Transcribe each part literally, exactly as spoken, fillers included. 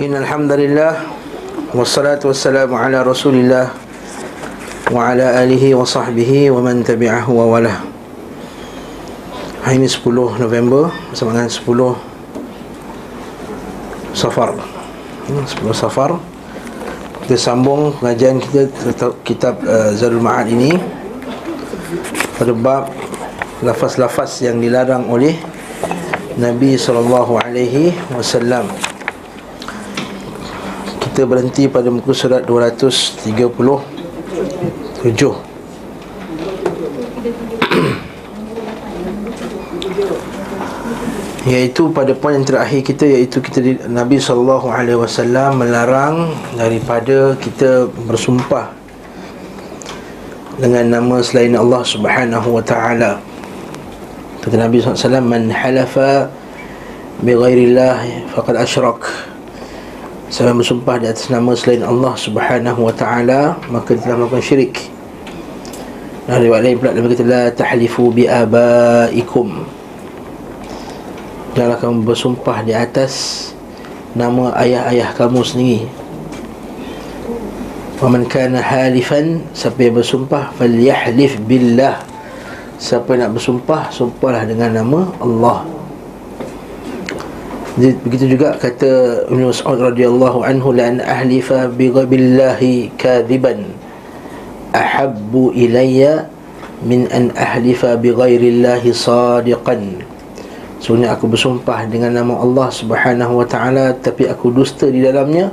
Innal hamdalillah wassalatu wassalamu ala Rasulillah wa ala alihi wa sahbihi wa man tabi'ahu wa wala. Hari ini sepuluh November bersama dengan sepuluh Safar. sepuluh Safar kita sambung pengajian kita terhadap kitab uh, Zadul Ma'an ini pada bab lafaz-lafaz yang dilarang oleh Nabi sallallahu alaihi wasallam. Kita berhenti pada muka surat dua ratus tiga puluh tujuh. Iaitu pada poin yang terakhir kita, iaitu kita Nabi sallallahu alaihi wasallam melarang daripada kita bersumpah dengan nama selain Allah subhanahu wa taala. Kata Nabi sallallahu alaihi wasallam, "Man halafa bi ghairillah faqad asyrak." Saya bersumpah di atas nama selain Allah subhanahu wa ta'ala, maka telah melakukan syirik. Dan riwayat lain pula, Nabi kata, "La tahlifu bi'abaikum." Janganlah kamu bersumpah di atas nama ayah-ayah kamu sendiri. "Wa man kana halifan," siapa yang bersumpah, "falyahlif billah," siapa nak bersumpah, sumpahlah dengan nama Allah. Begitu juga kata Ibn Mas'ud radhiyallahu anhu, "Lan ahlifa billahi kadhiban ahabbu ilayya min an ahlifa bighairillahi sadiqan." Sebenarnya aku bersumpah dengan nama Allah subhanahu wa ta'ala, tapi aku dusta di dalamnya,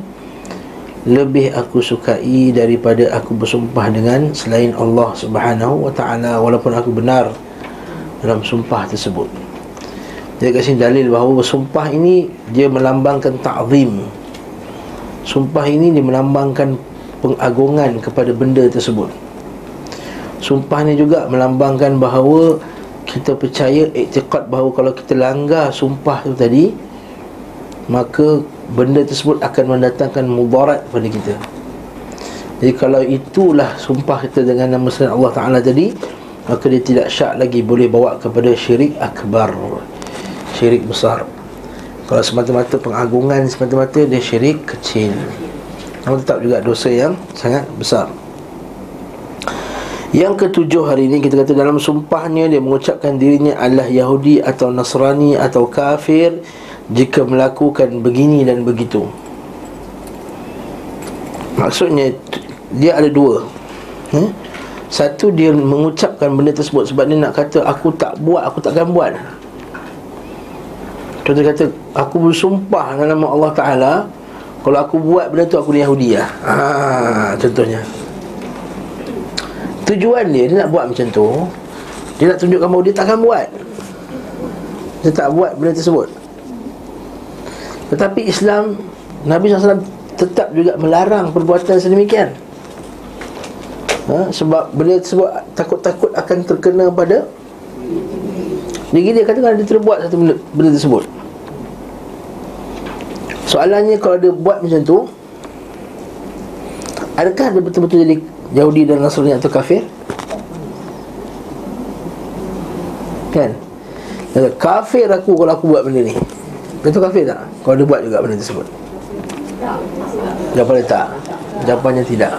lebih aku sukai daripada aku bersumpah dengan selain Allah subhanahu wa ta'ala, walaupun aku benar dalam sumpah tersebut. Jadi kat sini dalil bahawa bersumpah ini dia melambangkan ta'zim. Sumpah ini dia melambangkan pengagungan kepada benda tersebut. Sumpah ini juga melambangkan bahawa kita percaya, iktiqad bahawa kalau kita langgar sumpah itu tadi, maka benda tersebut akan mendatangkan mudarat kepada kita. Jadi kalau itulah sumpah kita dengan nama selain Allah Ta'ala tadi, maka dia tidak syak lagi boleh bawa kepada syirik akbar, syirik besar. Kalau semata-mata pengagungan semata-mata, dia syirik kecil, namun tetap juga dosa yang sangat besar. Yang ketujuh hari ini kita kata dalam sumpahnya dia mengucapkan dirinya Allah Yahudi atau Nasrani atau kafir jika melakukan begini dan begitu. Maksudnya dia ada dua. hmm? Satu, dia mengucapkan benda tersebut sebab dia nak kata aku tak buat, aku takkan buat. Contoh kata, aku bersumpah dengan nama Allah Ta'ala, kalau aku buat benda tu aku ni Yahudi lah. Haa, contohnya. Tujuan dia, dia nak buat macam tu, dia nak tunjukkan bahawa dia takkan buat, dia tak buat benda tersebut. Tetapi Islam, Nabi sallallahu alaihi wasallam tetap juga melarang perbuatan sedemikian. ha? Sebab benda tersebut takut-takut akan terkena pada diri dia, katakan dia terbuat satu benda, benda tersebut. Soalannya, kalau dia buat macam tu, adakah dia betul-betul jadi Yahudi dan Nasrani atau kafir? Kan? Kata, kafir aku kalau aku buat benda ni. Dia tu kafir tak? Kalau dia buat juga benda tersebut. Jawapannya tak. Jawapannya tidak.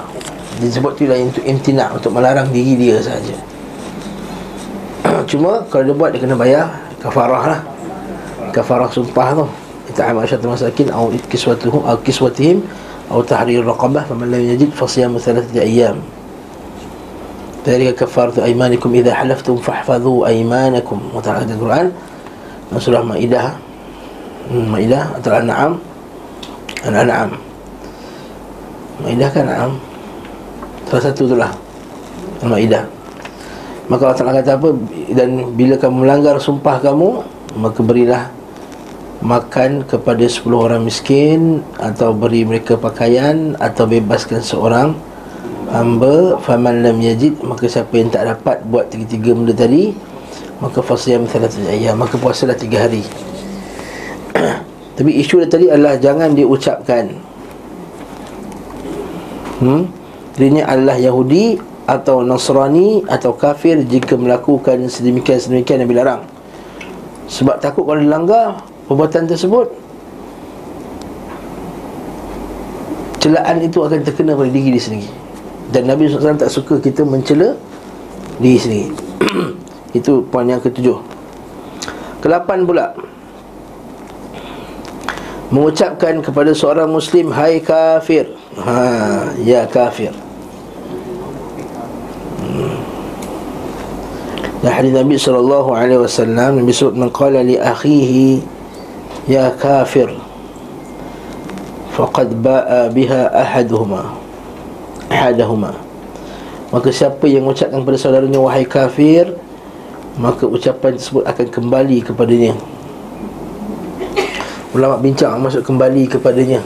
Disebut tu lah untuk imtina, untuk melarang diri dia sahaja. Cuma kalau dia buat, dia kena bayar kafarah lah. Kafarah sumpah tu, it'am asyrata masakin au kiswatuhum au kiswatihim au tahrir raqabah faman lam yajid fasiyam thalathati ayyam. Dhalika kafaratu aymanikum idha halaftum fahfadhu aymanakum. Mutalaq Al-Quran, surah Maidah, Maidah atau Al-An'am. Al-An'am, Maidah kan An'am, salah satu tu lah Al-Maidah. Maka Allah Ta'ala kata apa? Dan bila kamu melanggar sumpah kamu, maka berilah makan kepada sepuluh orang miskin, atau beri mereka pakaian, atau bebaskan seorang hamba. Faman lam yajid, maka siapa yang tak dapat buat tiga-tiga benda tadi, maka fasiyam thalathati ayyam, maka puasalah tiga hari. Tapi isu tadi adalah jangan diucapkan hmm? dirinya Allah Yahudi atau Nasrani atau kafir jika melakukan sedemikian-sedemikian yang dilarang, sebab takut kalau dilanggar perbuatan tersebut celaan itu akan terkena pada diri dia sendiri. Dan Nabi sallallahu alaihi wasallam tak suka kita mencela diri sendiri. Itu poin yang ketujuh. Kelapan pula, mengucapkan kepada seorang Muslim, hai kafir. Ha, ya kafir. Dan hadis Nabi sallallahu alaihi wasallam, Nabi suruh mengkala li akhihi ya kafir faqad ba'a biha ahaduhuma ahaduhuma. Maka siapa yang mengucapkan kepada saudaranya wahai kafir, maka ucapan tersebut akan kembali kepadanya. Ulama bincang masuk kembali kepadanya.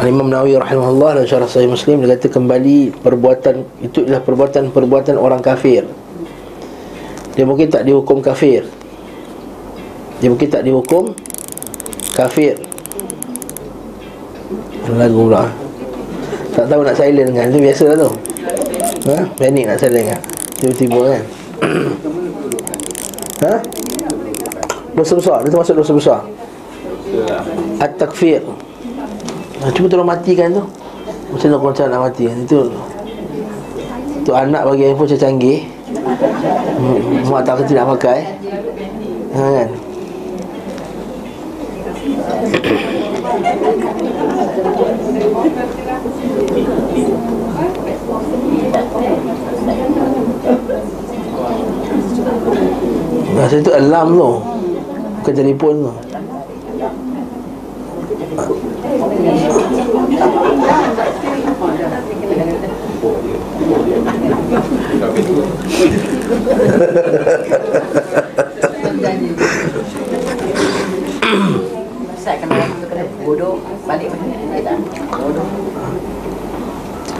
Imam Nawawi rahimahullah dalam syarah Sahih Muslim, dia kata kembali perbuatan itu ialah perbuatan-perbuatan orang kafir. Dia mungkin tak dihukum kafir, dia mungkin tak dihukum kafir. Lagu pula tak tahu nak silent kan, itu biasalah tu. Ha? Panik nak silent kan, tiba-tiba kan. Ha? Dosa besar, dia termasuk dosa besar at-takfir. Ha, cuba tolong matikan tu. Macam mana korang nak mati kan? Itu tu anak bagi handphone macam canggih, mak tak kerti nak pakai. Ha kan. Masa tu alarm tu, bukan telefon tu.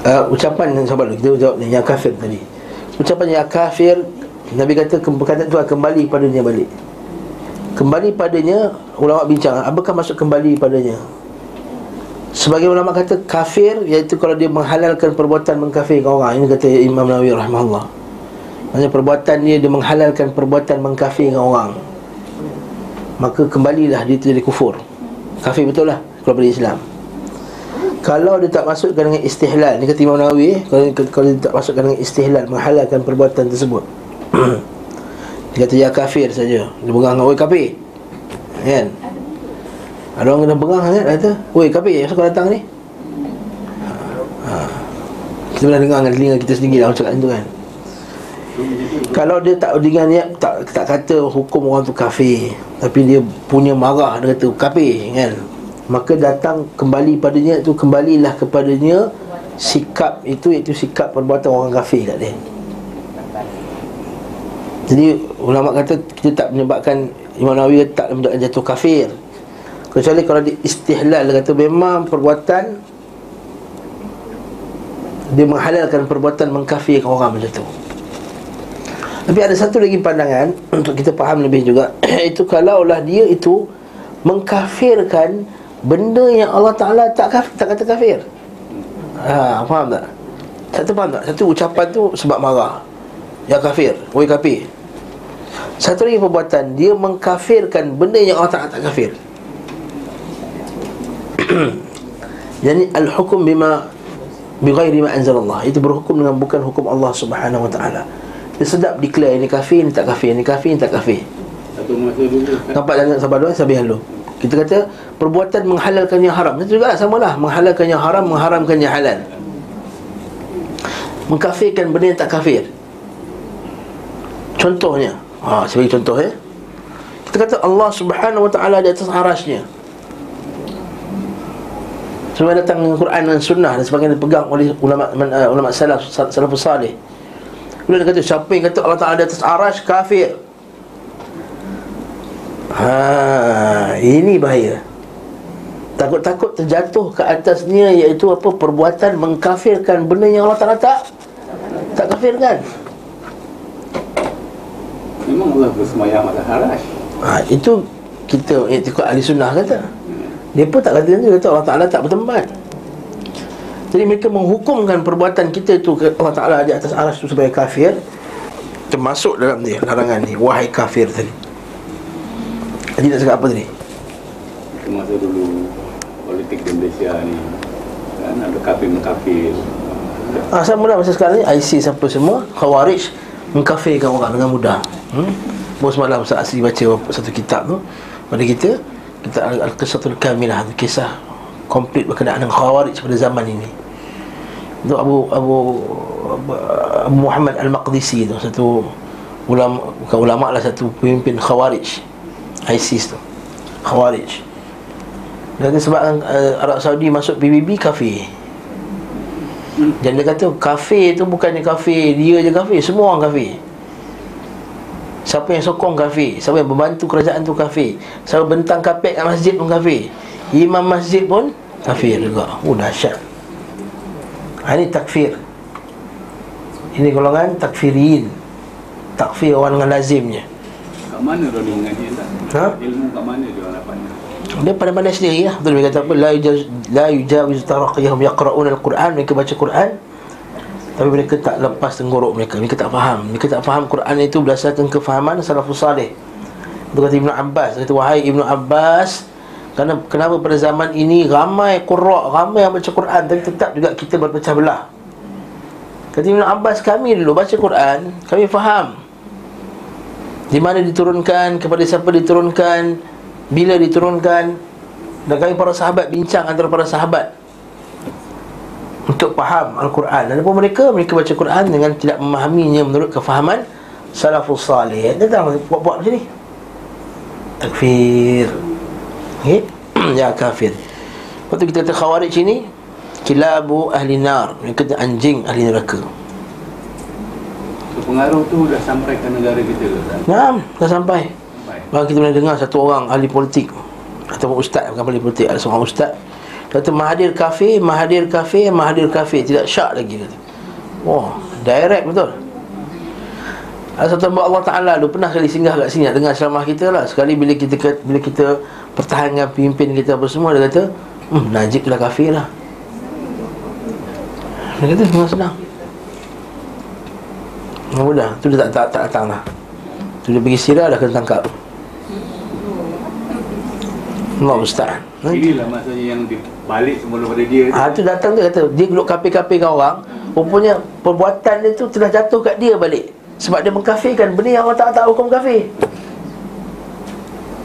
Uh, ucapan yang sahabat kita jawab ni, yang kafir tadi. Ucapan yang kafir, Nabi kata perkataan itu akan kembali padanya balik. Kembali padanya, ulama bincang apakah masuk kembali padanya. Sebagai ulama kata kafir, iaitu kalau dia menghalalkan perbuatan mengkafirkan orang. Ini kata Imam Nawawi rahimahullah. Maksudnya perbuatan dia, dia menghalalkan perbuatan mengkafirkan orang, maka kembalilah dia itu jadi kufur. Kafir betul lah kalau beri Islam. Kalau dia tak masukkan dengan istihlal, ini kata Imam Nawawi, kalau, kalau dia tak masukkan dengan istihlal, menghalalkan perbuatan tersebut, dia kata ya kafir saja. Dia pegang dengan oi kafir, kan? Ada orang kena bengang sangat, kata oi kafir, asal kau datang ni? Ha. Kita pernah dengar dengan telinga kita sendiri lah cakap tu kan. Kalau dia tak dengan niat, tak, tak kata hukum orang tu kafir, tapi dia punya marah, dia kata kafir kan, maka datang kembali padanya tu, kembalilah kepadanya sikap itu, iaitu sikap perbuatan orang kafir kat dia. Jadi ulama kata kita tak menyebabkan, Imam Nawawi tak menyebabkan jatuh kafir, kecuali kalau dia istihlal, dia kata memang perbuatan dia menghalalkan perbuatan mengkafirkan orang macam tu. Tapi ada satu lagi pandangan untuk kita faham lebih juga, iaitu kalaulah dia itu mengkafirkan benda yang Allah Ta'ala tak, kafir, tak kata kafir. Ha, faham tak? Satu faham tak? Satu ucapan tu sebab marah, ya kafir, oi kafir. Satu lagi perbuatan, dia mengkafirkan benda yang Allah Ta'ala tak kafir. Yani al-hukum bima bighairi ma anzalallah, itu berhukum dengan bukan hukum Allah Subhanahu wa taala. Dia sedap declare ini kafir, ini tak kafir, ini kafir, ini tak kafir. Satu masa dulu. Nampak jangan sabar doa sabihan lu. Kita kata perbuatan menghalalkan yang haram, itu juga samalah menghalalkan yang haram, mengharamkan yang halal. Mengkafirkan benda yang tak kafir. Contohnya, ha sebagai contoh eh. Kita kata Allah Subhanahu wa taala di atas arasy-Nya. Semua datang dengan Quran dan Sunnah dan sebagainya, dipegang oleh ulama uh, ulama salaf, salafus salih. Kemudian dia kata siapa yang kata Allah Ta'ala di atas arasy kafir. Ha, ini bahaya. Takut-takut terjatuh ke atasnya, iaitu apa, perbuatan mengkafirkan benda yang Allah Ta'ala tak tak kafirkan. Memang Allah bersemayam atas arasy. Ha, itu kita ikut ahli sunnah kata. Dia pun tak kata, dia kata Allah Ta'ala tak bertempat. Jadi mereka menghukumkan perbuatan kita itu, Allah Ta'ala di atas arasy itu sebagai kafir. Termasuk dalam dia larangan ni, wahai kafir tadi. Jadi nak cakap apa tadi? Masa dulu politik di Malaysia ni kan, ada kafir-mengkafir. Ah, sama lah masa sekarang ni I S I S apa semua, Khawarij mengkafirkan orang dengan mudah. Hmm? Baru semalam Ustaz Asri baca satu kitab tu pada kita, kitab Al-Qisatul Kamilah, kisah komplit berkenaan dengan Khawarij pada zaman ini. Itu Abu Abu, Abu, Abu Muhammad Al-Maqdisi tu, satu ulama, bukan ulama lah, satu pemimpin Khawarij I S I S tu, Khawarij. Dan sebab uh, Arab Saudi masuk P B B, kafir. Dan dia kata kafir tu bukannya kafir dia je kafir, semua orang kafir. Siapa yang sokong kafir, siapa yang membantu kerajaan tu kafir, siapa bentang kapet kat masjid pun kafir, imam masjid pun kafir juga. Oh, dahsyat. Ini takfir. Ini golongan takfirin. Takfir orang dengan lazimnya. Kat mana dia ingatnya tak? Ha? Ilmu kat mana dia dapatnya? Dia pandai-pandai sendiri lah. Betul dia kata apa? La yujaz, la yujawiz taraqiyahum yaqra'una al-Quran, mereka baca Quran tapi mereka tak lepas tenggorok mereka. Mereka tak faham. Mereka tak faham Quran itu berdasarkan kefahaman salafus salih. Itu kata Ibn Abbas, dia kata wahai Ibn Abbas, kerana kenapa pada zaman ini ramai qurra, ramai yang baca Quran tapi tetap juga kita berpecah belah. Kata Ibn Abbas, kami dulu baca Quran, kami faham di mana diturunkan, kepada siapa diturunkan, bila diturunkan. Dan kami para sahabat bincang antara para sahabat untuk faham Al-Quran. Dan mereka, mereka baca Quran dengan tidak memahaminya menurut kefahaman salafus salih. Dia tak buat-buat macam ni, takfir. Okay? Ya kafir. Lepas tu kita kata Khawarij ini kilabu ahli nar, mereka kata anjing ahli neraka. So pengaruh tu dah sampai ke negara kita ke tak? Nah, dah sampai. Baru kita pernah dengar satu orang ahli politik ataupun ustaz, bukan ahli politik, ada seorang ustaz kata Mahathir kafir, Mahathir kafir, Mahathir kafir, tidak syak lagi kata. Wah, direct betul. Ada satu Allah Ta'ala tu pernah kali singgah kat sini dengan ceramah kita lah. Sekali bila kita bila kita pertahankan pimpin kita apa semua, dia kata hmm, Najib lah kafir lah. Dia kata memang senang, memang mudah. Tu dia tak, tak, tak datang lah. Tu dia pergi sirah dah kena tangkap. Allah musta'an. Inilah maksudnya yang balik semula pada dia. Ah, tu datang dia kata dia geluk kafir-kafir kat orang, rupanya perbuatan dia tu telah jatuh kat dia balik. Sebab dia mengkafirkan benda yang orang tak tahu hukum kafir.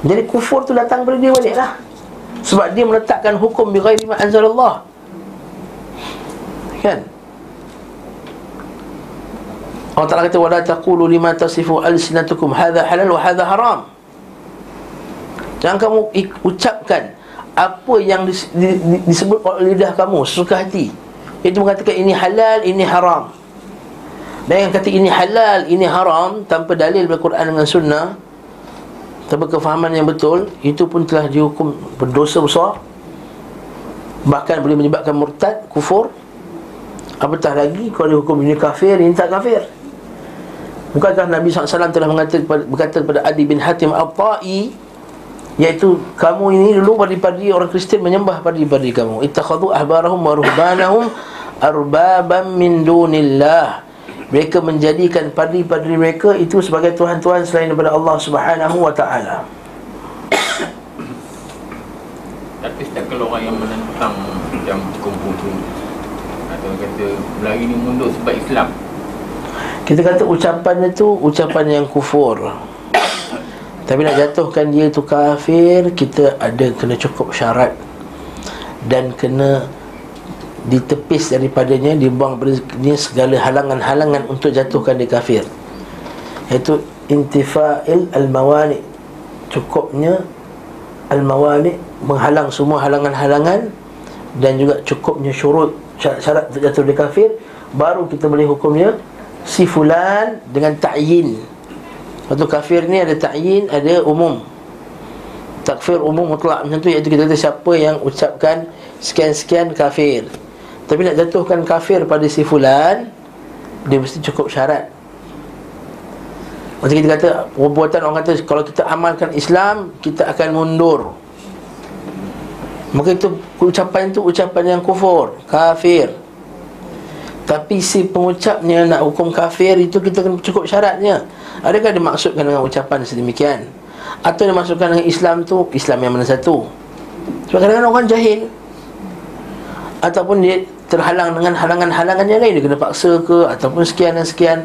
Jadi kufur tu datang pada dia baliklah. Sebab dia meletakkan hukum bi ghairi ma anzalallah. Kan? Allah Ta'ala kata wala taqulu lima tasifu alsinatukum hadha halal wa hadha haram. Jangan kamu ucapkan apa yang disebut oleh lidah kamu sesuka hati. Itu mengatakan ini halal, ini haram. Dan yang kata ini halal, ini haram tanpa dalil dari Quran dan sunnah, tanpa kefahaman yang betul, itu pun telah dihukum berdosa besar, bahkan boleh menyebabkan murtad, kufur. Apatah lagi kalau dihukum ini kafir, ini tak kafir. Bukankah Nabi sallallahu alaihi wasallam telah mengatakan kepada, berkata kepada Adi bin Hatim Al-Ta'i, iaitu kamu ini dulu berdiri-berdiri orang Kristian menyembah berdiri-berdiri kamu, ittakhadhu ahbarahum wa ruhbanahum arbaban min dunillah, mereka menjadikan padri-padri mereka itu sebagai tuhan-tuhan selain daripada Allah subhanahu wa taala. Tapi setiap orang yang menentang, yang kumpul tu, atau kata lagi ni mundur sebab Islam, kita kata ucapannya tu ucapan yang kufur. Tapi nak jatuhkan dia tu kafir, kita ada kena cukup syarat dan kena ditepis daripadanya, dibuang daripadanya segala halangan-halangan untuk jatuhkan dia kafir, iaitu intifa'il al-mawani, cukupnya al-mawani, menghalang semua halangan-halangan, dan juga cukupnya syurut, syarat untuk jatuh dia kafir. Baru kita boleh hukumnya si fulan dengan ta'yin. Lepas tu kafir ni ada ta'yin, ada umum, takfir umum mutlak macam tu, iaitu kita kata siapa yang ucapkan sekian-sekian kafir. Tapi nak jatuhkan kafir pada si fulan, dia mesti cukup syarat. Maksudnya kita kata perbuatan orang kata kalau kita amalkan Islam kita akan mundur, maka itu ucapan itu ucapan yang kufur, kafir. Tapi si pengucapnya nak hukum kafir itu kita kena cukup syaratnya. Adakah dia maksudkan dengan ucapan sedemikian, atau dia maksudkan dengan Islam tu Islam yang mana satu? Sebab kadang-kadang orang jahil ataupun dia terhalang dengan halangan-halangan yang lain, dia kena paksa ke, ataupun sekian dan sekian.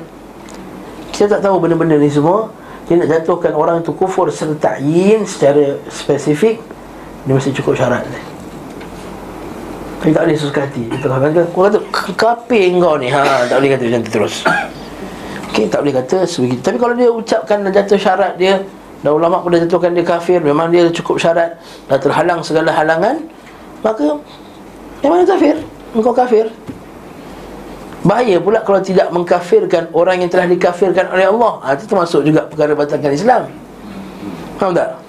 Kita tak tahu benda-benda ni semua. Dia nak jatuhkan orang itu kufur serta ta'yin secara spesifik, dia mesti cukup syarat ni. Tapi tak boleh susah hati. Kita kata, kau kata kafir kau ni, ha, tak boleh kata macam tu terus. Okey, tak boleh kata sebegitu. Tapi kalau dia ucapkan dan jatuh syarat dia, dan ulama pun dah jatuhkan dia kafir, memang dia cukup syarat, dah terhalang segala halangan, maka yang mana kafir? Engkau kafir. Bahaya pula kalau tidak mengkafirkan orang yang telah dikafirkan oleh Allah. Ha, itu termasuk juga perkara batalkan Islam. Faham tak?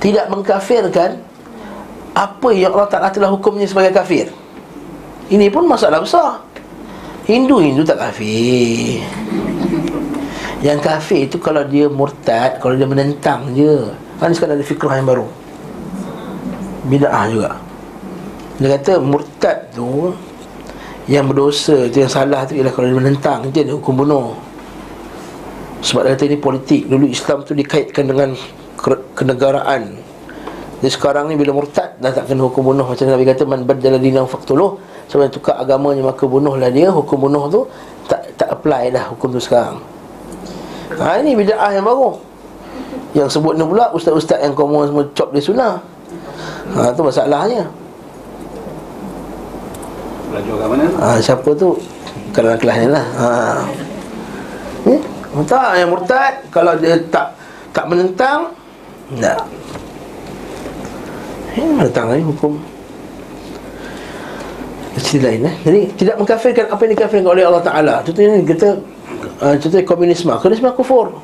Tidak mengkafirkan apa yang Allah Ta'ala telah hukumnya sebagai kafir. Ini pun masalah besar. Hindu-Hindu tak kafir. Yang kafir itu kalau dia murtad, kalau dia menentang je. Kan sekarang ada fikrah yang baru, bid'ah juga. Dia kata murtad tu, yang berdosa tu, yang salah tu ialah kalau dia menentang je, dia hukum bunuh. Sebab dia kata ini politik. Dulu Islam tu dikaitkan dengan kenegaraan. Jadi sekarang ni bila murtad dah tak kena hukum bunuh. Macam Nabi kata, man baddala dinahu faqtuluh. Sebab dia tukar agamanya maka bunuhlah dia. Hukum bunuh tu tak tak apply dah hukum tu sekarang. Ha, ini bid'ah yang baru. Yang sebut ni pula ustaz-ustaz yang komo semua cop dia sunnah. Ha, tu masalahnya. Belajar kat mana? Ha, siapa tu? Kerana kelasnya lah. Ha. Ni, hmm? Tak, yang murtad kalau dia tak tak menentang, tak. Ini menentang ni hukum. Sisi lain eh. Jadi tidak mengkafirkan apa yang dikafirkan oleh Allah Taala. Contohnya kita uh, contohnya komunisme. Komunisme kufur.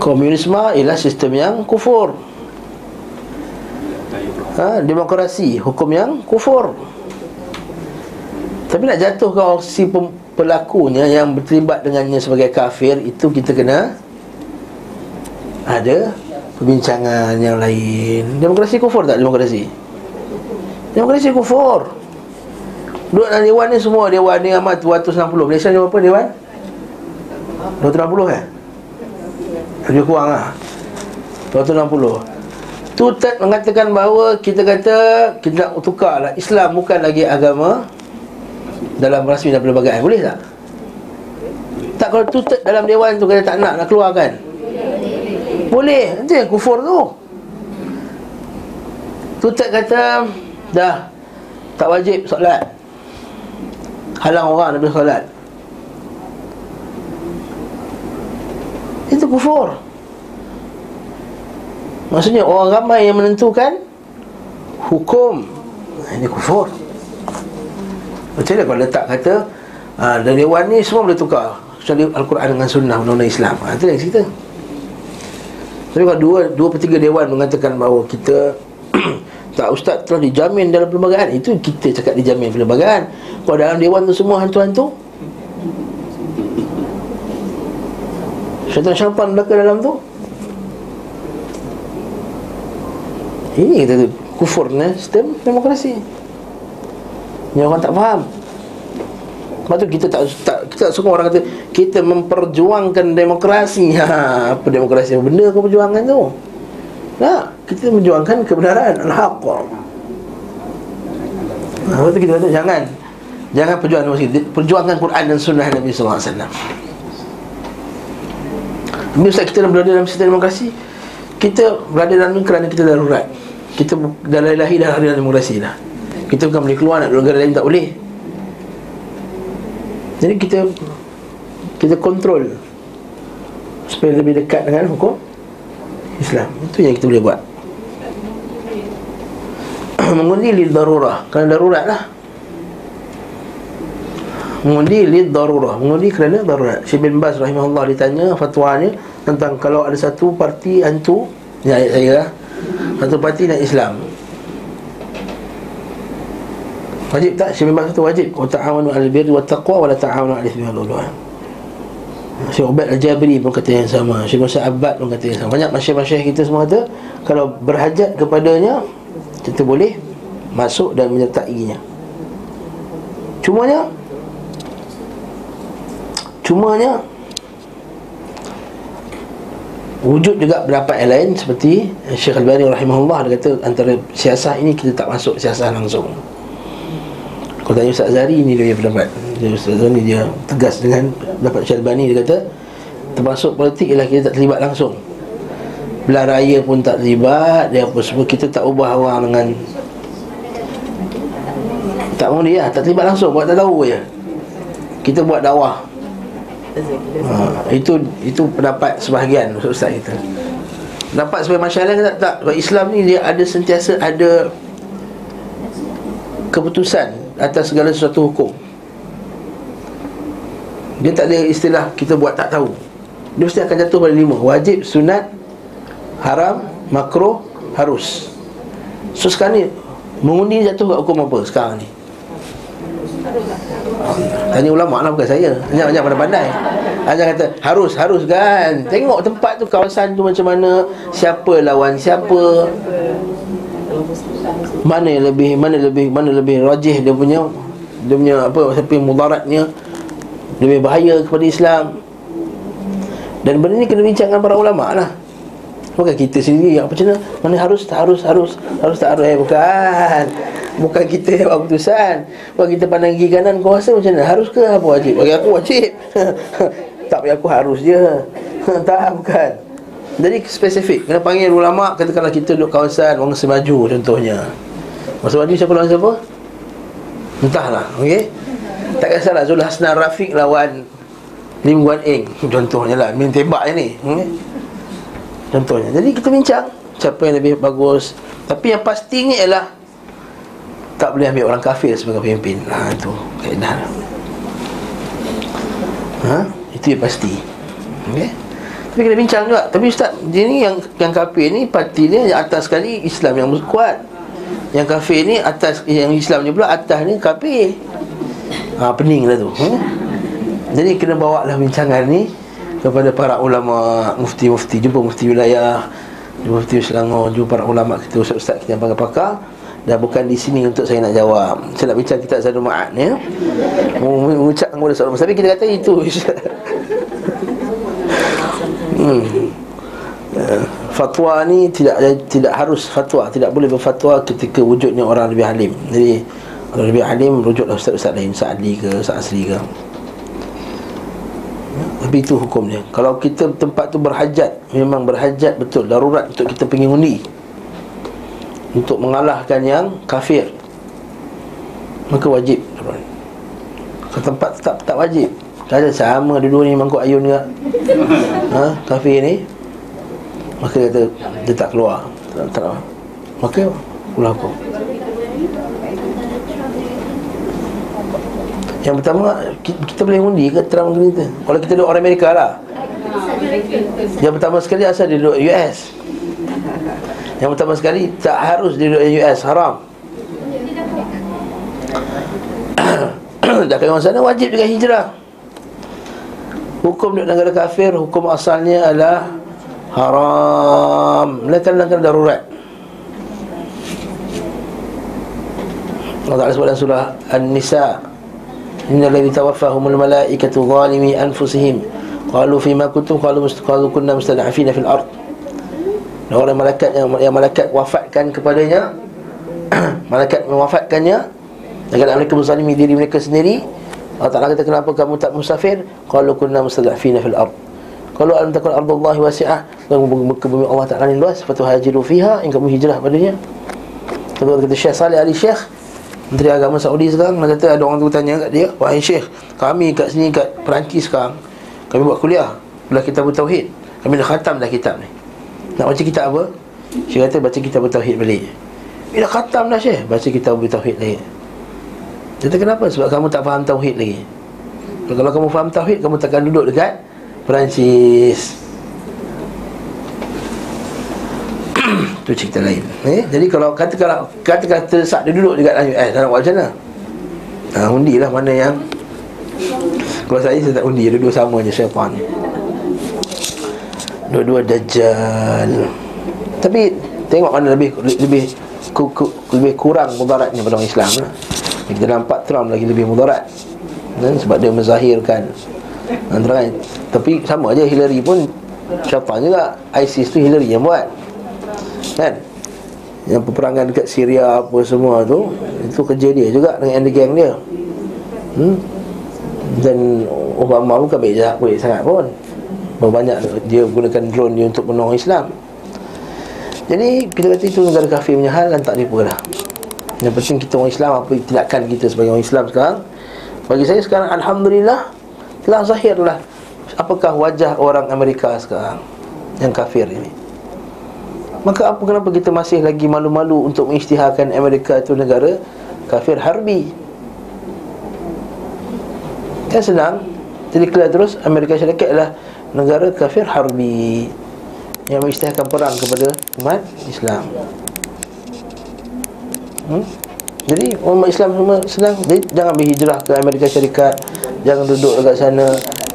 Komunisme ialah sistem yang kufur. Ha, demokrasi, hukum yang kufur. Tapi nak jatuhkan si pelakunya yang berterlibat dengannya sebagai kafir, itu kita kena ada perbincangan yang lain. Demokrasi kufur tak demokrasi? Demokrasi kufur. Duduk dalam dewan ni semua, dewan ni amat dua ratus enam puluh. Malaysia ni berapa dewan? dua ratus enam puluh eh? Lebih kurang lah dua ratus enam puluh. Tutat mengatakan bahawa kita kata kita nak tukar lah, Islam bukan lagi agama dalam rasmi dan pelbagai. Boleh tak? Tak kalau tutat dalam dewan tu kata tak nak, nak keluarkan, boleh. Nanti kufur tu. Tutat kata dah tak wajib solat, halang orang daripada solat, itu kufur. Maksudnya orang ramai yang menentukan hukum, ini kufur. Macam mana kalau letak kata aa, dari dewan ni semua boleh tukar kecuali Al-Quran dengan sunnah, undang-undang Islam. Ha, itu yang cerita. Tapi kalau dua, dua per tiga dewan mengatakan bahawa kita tak, ustaz telah dijamin dalam perlembagaan, itu kita cakap dijamin perlembagaan. Kalau dalam dewan tu semua hantu-hantu, syaitan syarpan belaka dalam tu, ini kita tu kufur ni sistem demokrasi. Ni orang tak faham. Sebab tu kita tak, tak kita tak suka orang kata kita memperjuangkan demokrasi. Ha, apa demokrasi? Apa benda kau perjuangkan tu? Tak, kita memperjuangkan kebenaran, al-haq. Ha, sebab tu kita kata jangan jangan perjuang demokrasi. Perjuangkan Quran dan sunnah Nabi sallallahu alaihi wasallam. Ini ustaz, kita berada dalam sistem demokrasi. Kita berada dalam ni kerana kita darurat. Kita dah lahir dah dalam demokrasi dah. Kita bukan boleh keluar nak duduk negara lain, tak boleh. Jadi kita kita kontrol supaya lebih dekat dengan hukum Islam. Itu yang kita boleh buat. Mengundi lil darurah, kerana darurat lah. Mengundi lil darurah, mengundi kerana darurat. Syekh bin Baz rahimahullah ditanya fatwanya tentang kalau ada satu parti hantu, ni ayat saya lah, satu parti dan Islam, wajib tak? Syekh bin Baz kata wajib. Wa ta'awanu 'alal birri wat taqwa wa la ta'awanu 'alal ithmi wal 'udwan. Syekh Abd al-Jabri pun kata yang sama, Syekh Muhammad Abbad pun kata yang sama. Banyak masyayikh-masyayikh kita semua kata kalau berhajat kepadanya kita boleh masuk dan menyertainya. Cumanya Cumanya Wujud juga pendapat yang lain seperti Syekh al-Albani rahimahullah, dia kata antara siasah ini kita tak masuk siasah langsung. Kalau tanya Ustaz Zari, ini dia pendapat dia, Ustaz Zari dia tegas dengan pendapat Syekh al-Albani. Dia kata termasuk politik ialah kita tak terlibat langsung, belah raya pun tak terlibat, dia apa semua, kita tak ubah orang dengan tak mahu dia, tak terlibat langsung, buat tak tahu je. Kita buat dakwah. Ha, itu itu pendapat sebahagian ustaz kita. Pendapat sebahagian masyarakat tak tak sebab Islam ni dia ada sentiasa ada keputusan atas segala sesuatu hukum. Dia tak ada istilah kita buat tak tahu. Dia mesti akan jatuh pada lima: wajib, sunat, haram, makruh, harus. So sekarang ni mengundi jatuh kat hukum apa sekarang ni? Tanya ulama lah, bukan saya. Banyak-banyak pada pandai. Hanya kata harus, harus kan. Tengok tempat tu, kawasan tu macam mana, siapa lawan siapa, mana yang lebih, mana lebih, mana lebih rajih dia punya, dia punya apa, siapa mudaratnya lebih bahaya kepada Islam. Dan benda ni kena bincang dengan para ulama lah, bukan kita sendiri yang macam mana, mana harus, tak harus, harus, harus tak harus. Eh, bukan Bukan kita yang buat keputusan. Kalau kita pandang kiri kanan, kau rasa macam mana? Harus ke apa wajib? Bagi aku wajib. Tak bagi aku harus je. Tak, bukan. Jadi spesifik. Kena panggil ulama'. Katakanlah kita duduk kawasan orang semaju contohnya. Orang semaju siapa lawan siapa? Entahlah, okay? Tak kisahlah Zul Hasnah Rafiq lawan Lim Guan Eng contohnya lah, main tebak je ni, okay? Contohnya. Jadi kita bincang siapa yang lebih bagus. Tapi yang pastinya ialah tak boleh ambil orang kafir sebagai pemimpin. Ha, itu kaedah. Ha, itu yang pasti. Okey. Tapi kena bincang juga. Tapi ustaz, dia ni yang yang kafir ni parti dia yang atas sekali, Islam yang kuat. Yang kafir ni atas, yang Islam ni pula atas ni kafir. Ha, pening lah tu. Ha? Jadi kena bawa lah bincangan ni kepada para ulama, mufti-mufti, jumpa mufti wilayah, jumpa mufti Selangor, jumpa para ulama kita, ustaz-ustaz kita yang pakar-pakar. Dah bukan di sini untuk saya nak jawab. Saya nak bincang kitab Zadul Ma'an, ya. Mengucap kepada seorang tapi kita kata itu. hmm. Fatwa ni tidak tidak harus fatwa, tidak boleh berfatwa ketika wujudnya orang lebih alim. Jadi orang lebih alim rujuklah ustaz-ustaz lain, Ustaz Ali ke, Ustaz Asri ke. Tapi itu hukumnya. Kalau kita tempat tu berhajat, memang berhajat betul, darurat untuk kita pergi undi, untuk mengalahkan yang kafir, maka wajib. Tempat tetap tak wajib. Ada sama dua-dua ni mangkuk ayun juga. Ha, kafir ni, maka dia, dia tak keluar. Tak, tak, maka ulah aku. Yang pertama, kita boleh undi ke terang kita? Kalau kita duduk orang Amerika lah, yang pertama sekali asal dia duduk U S. Yang pertama sekali, tak harus di U S, haram. Dah ke orang sana, wajib juga hijrah. Hukum di negara kafir, hukum asalnya adalah haram, melainkan langkah darurat. Allah Ta'ala sebut dalam surah An-Nisa, innal ladzina tawaffahumul malaikatu zalimi anfusihim qalu fima kuntum qalu kunna mustad'afina fil ardh. Orang malaikat yang, yang malaikat wafatkan kepadanya, malaikat mewafatkannya dengan mereka menzalimi diri mereka sendiri. Allah Ta'ala kata, kenapa kamu tak musafir? Qalu kunna mustad'afina fil ard. Qalu alam takun ardullahi wasi'ah, bumi Allah Ta'ala ni luas, fatuhajiru fiha, yang kamu hijrah padanya. Kata Syekh Saleh Ali Syekh, Menteri Agama Saudi sekarang, dia kata ada orang tu tanya kat dia, wahai Syekh, kami kat sini kat Perancis sekarang, kami buat kuliah belah kitab tauhid, kami dah khatam dah kitab ni, nak baca kitab apa? Syekh kata baca kitab tauhid balik. Bila khatam dah Syekh, baca kitab tauhid lagi. Dia kata kenapa? Sebab kamu tak faham tauhid lagi. Kalau kamu faham tauhid, kamu takkan duduk dekat Perancis. Itu cerita lain. Eh? Jadi kalau katakanlah katakan tersak dia duduk dekat U S, nak buat macam mana? Ha, undilah mana yang. Kalau saya saya tak undi, dua-dua sama je syaitan. Dua-dua dajjal. Tapi tengok mana lebih lebih ku, ku, lebih kurang mudaratnya pada orang Islam lah. Kita nampak Trump lagi lebih mudarat, kan? Sebab dia menzahirkan antara. Tapi sama aja, Hillary pun Syafan juga, ISIS tu Hillary yang buat, kan? Yang peperangan dekat Syria apa semua tu, itu kerja dia juga dengan gang dia. Hmm? Dan Obama bukan baik jahat baik sangat pun. Banyak dia gunakan drone dia untuk menolong Islam. Jadi kita kata itu negara kafir punya hal, dan tak nipu lah. Yang penting kita orang Islam, apa tindakan kita sebagai orang Islam sekarang. Bagi saya sekarang, alhamdulillah, telah zahirlah apakah wajah orang Amerika sekarang yang kafir ini. Maka apa, kenapa kita masih lagi malu-malu untuk mengisytiharkan Amerika itu negara kafir harbi? Kan senang, jadi clear terus, Amerika Syarikat adalah negara kafir harbi yang mengisytiharkan perang kepada umat Islam. Hmm? Jadi umat Islam semua senang. Jadi jangan berhijrah ke Amerika Syarikat, jangan duduk dekat sana,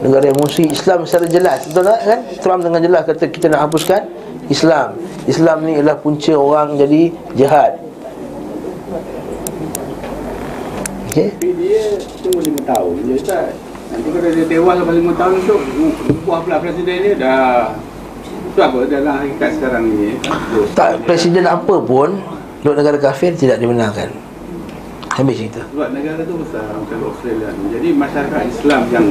negara yang musuh Islam secara jelas. Betul tak kan? Trump dengan jelas kata kita nak hapuskan Islam. Islam ni adalah punca orang jadi jahat. Okay? Tapi dia cuma lima tahun je Ustaz. Nanti kalau dia tewas lepas lima tahun tu, buah pula presiden dia dah. Itu apa dalam hakikat sekarang ni tak, presiden apa pun duduk negara kafir tidak dibenarkan. Habis cerita. Sebab negara tu besar macam Australia ni. Jadi masyarakat Islam yang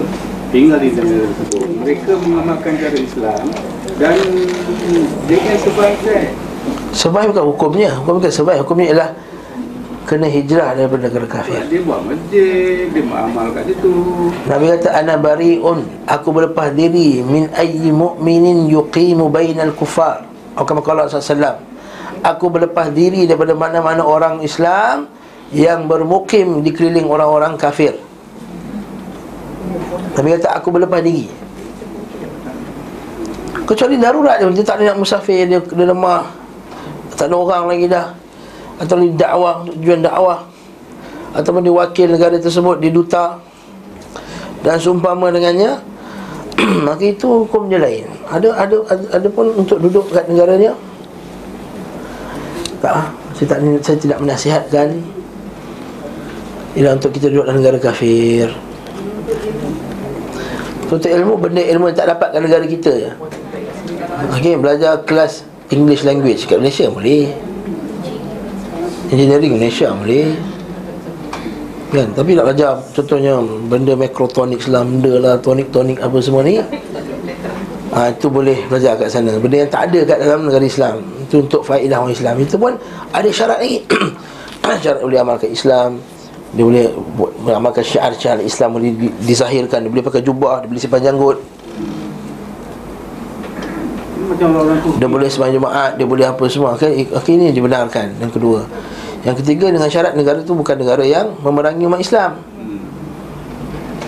tinggal di negara tersebut, mereka mengamalkan cara Islam dan dengan sebaik eh? Sebaik bukan hukumnya. Hukum bukan sebaik. Hukumnya ialah kena hijrah daripada negara kafir. Dia buat masjid, dia mengamal kat situ. Nabi kata ana bari'un, aku berlepas diri min ayyi mu'minin yuqimu bainal kufar. Akam qala sallallahu. Aku berlepas diri daripada mana-mana orang Islam yang bermukim di keliling orang-orang kafir. Nabi kata aku berlepas diri kecuali darurat je. Dia tak ada nak musafir, dia, dia lemah, tak ada orang lagi dah, atau dia dakwah, tujuan dakwah, ataupun dia wakil negara tersebut, dia duta dan seumpama dengannya. Maka itu hukum dia lain. Ada, ada, ada, ada pun untuk duduk kat negara dia. Tak, saya, tak, saya tidak menasihatkan ialah untuk kita duduk dalam negara kafir. Untuk ilmu, benda ilmu yang tak dapat kat negara kita je. Okay, belajar kelas English language kat Malaysia boleh, engineering Malaysia boleh, kan? Tapi nak belajar contohnya benda microtonics lah, benda lah, tonik-tonik apa semua ni, ha, itu boleh belajar kat sana. Benda yang tak ada kat dalam negara Islam, untuk faedah orang Islam, itu pun ada syarat lagi. Syarat boleh amalkan Islam, dia boleh mengamalkan syiar-syiar Islam, boleh dizahirkan, dia boleh pakai jubah, dia boleh simpan janggut, dia boleh sembahyang Jumaat, dia boleh apa semua. Okay, okay, ini dibenarkan. Yang kedua, yang ketiga dengan syarat negara itu bukan negara yang memerangi umat Islam.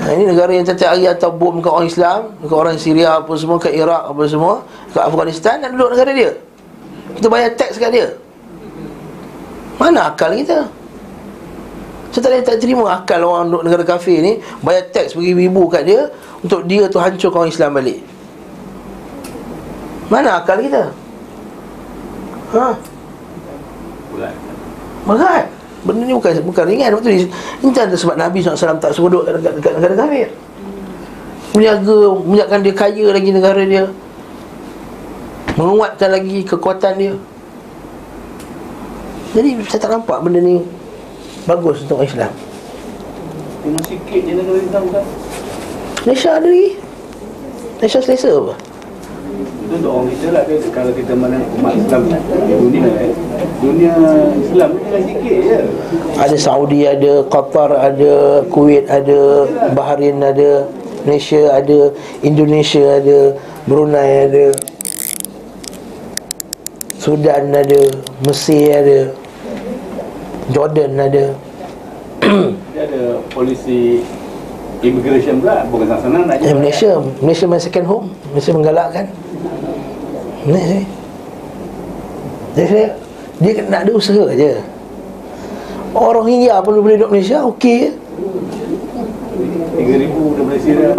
Nah, ini negara yang setiap hari atau bom ke orang Islam, ke orang Syria apa semua, ke Iraq apa semua, ke Afghanistan, dan duduk negara dia. Kita bayar teks kat dia. Mana akal kita? Saya tak, tak terima akal orang duduk negara kafir ni bayar teks beribu-ribu kat dia untuk dia tu hancur orang Islam balik. Mana akal kita? Ha? Berat. Benda ni bukan, bukan ringan. Betul ni. Ini ada sebab Nabi sallallahu alaihi wasallam tak suruh duduk kat, kat, kat negara kafir. Menjaga, menjadikan dia kaya lagi negara dia, menguatkan lagi kekuatan dia. Jadi saya tak nampak benda ni bagus untuk Islam. Tengok sikit je negara Islam kan? Malaysia ada lagi. Malaysia selesa apa? Itu untuk orang kita lah. Kalau kita mana umat Islam di dunia, dunia Islam ni sikit je. Ada Saudi, ada Qatar, ada Kuwait, ada Bahrain, ada Malaysia, ada Indonesia, ada Brunei, ada Sudan, ada Mesir, ada Jordan, ada. Dia ada polisi immigration pula, bukan sana-sana nak. Eh, Malaysia, Malaysia my second home. Malaysia menggalakkan Malaysia. Dia, dia nak ada usaha je. Orang India pun boleh duduk Malaysia, okey je. tiga ribu daripada Syria.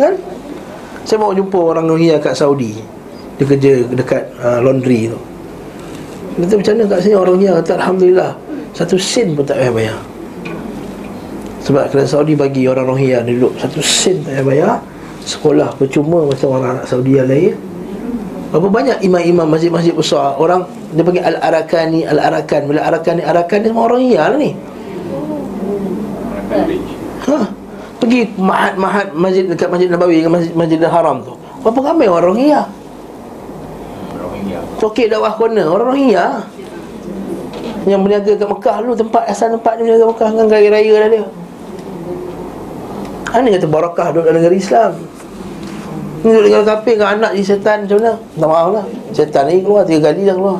Kan? Saya mau jumpa orang India kat Saudi, dia kerja dekat uh, laundry tu. Dia kata macam mana kat sini orangnya? Kata alhamdulillah, satu sen pun tak payah bayar. Sebab kerajaan Saudi bagi orang Rohingya duduk, satu sen tak payah bayar. sekolah percuma macam orang anak Saudi yang lain. Berapa banyak imam-imam masjid-masjid besar, orang dia panggil Al-Arakani, Al-Arakan. Bila Arakan ni, Arakan ni semua orang iya lah ni. Ha, pergi mahat-mahat masjid dekat Masjid Nabawi dengan Masjid Masjidil Haram tu. Berapa ramai orang Rohingya? Rohingya. Tokek dakwah corner orang Rohingya. Yang berniaga kat Mekah dulu, tempat asal tempat dia berniaga Mekah dengan kaya raya dah dia. Ana kata barakah duduk dalam negara Islam. Ni duduk dalam kafir dengan anak jadi setan macam mana? Minta maaf lah. Setan ni keluar tiga kali dah keluar.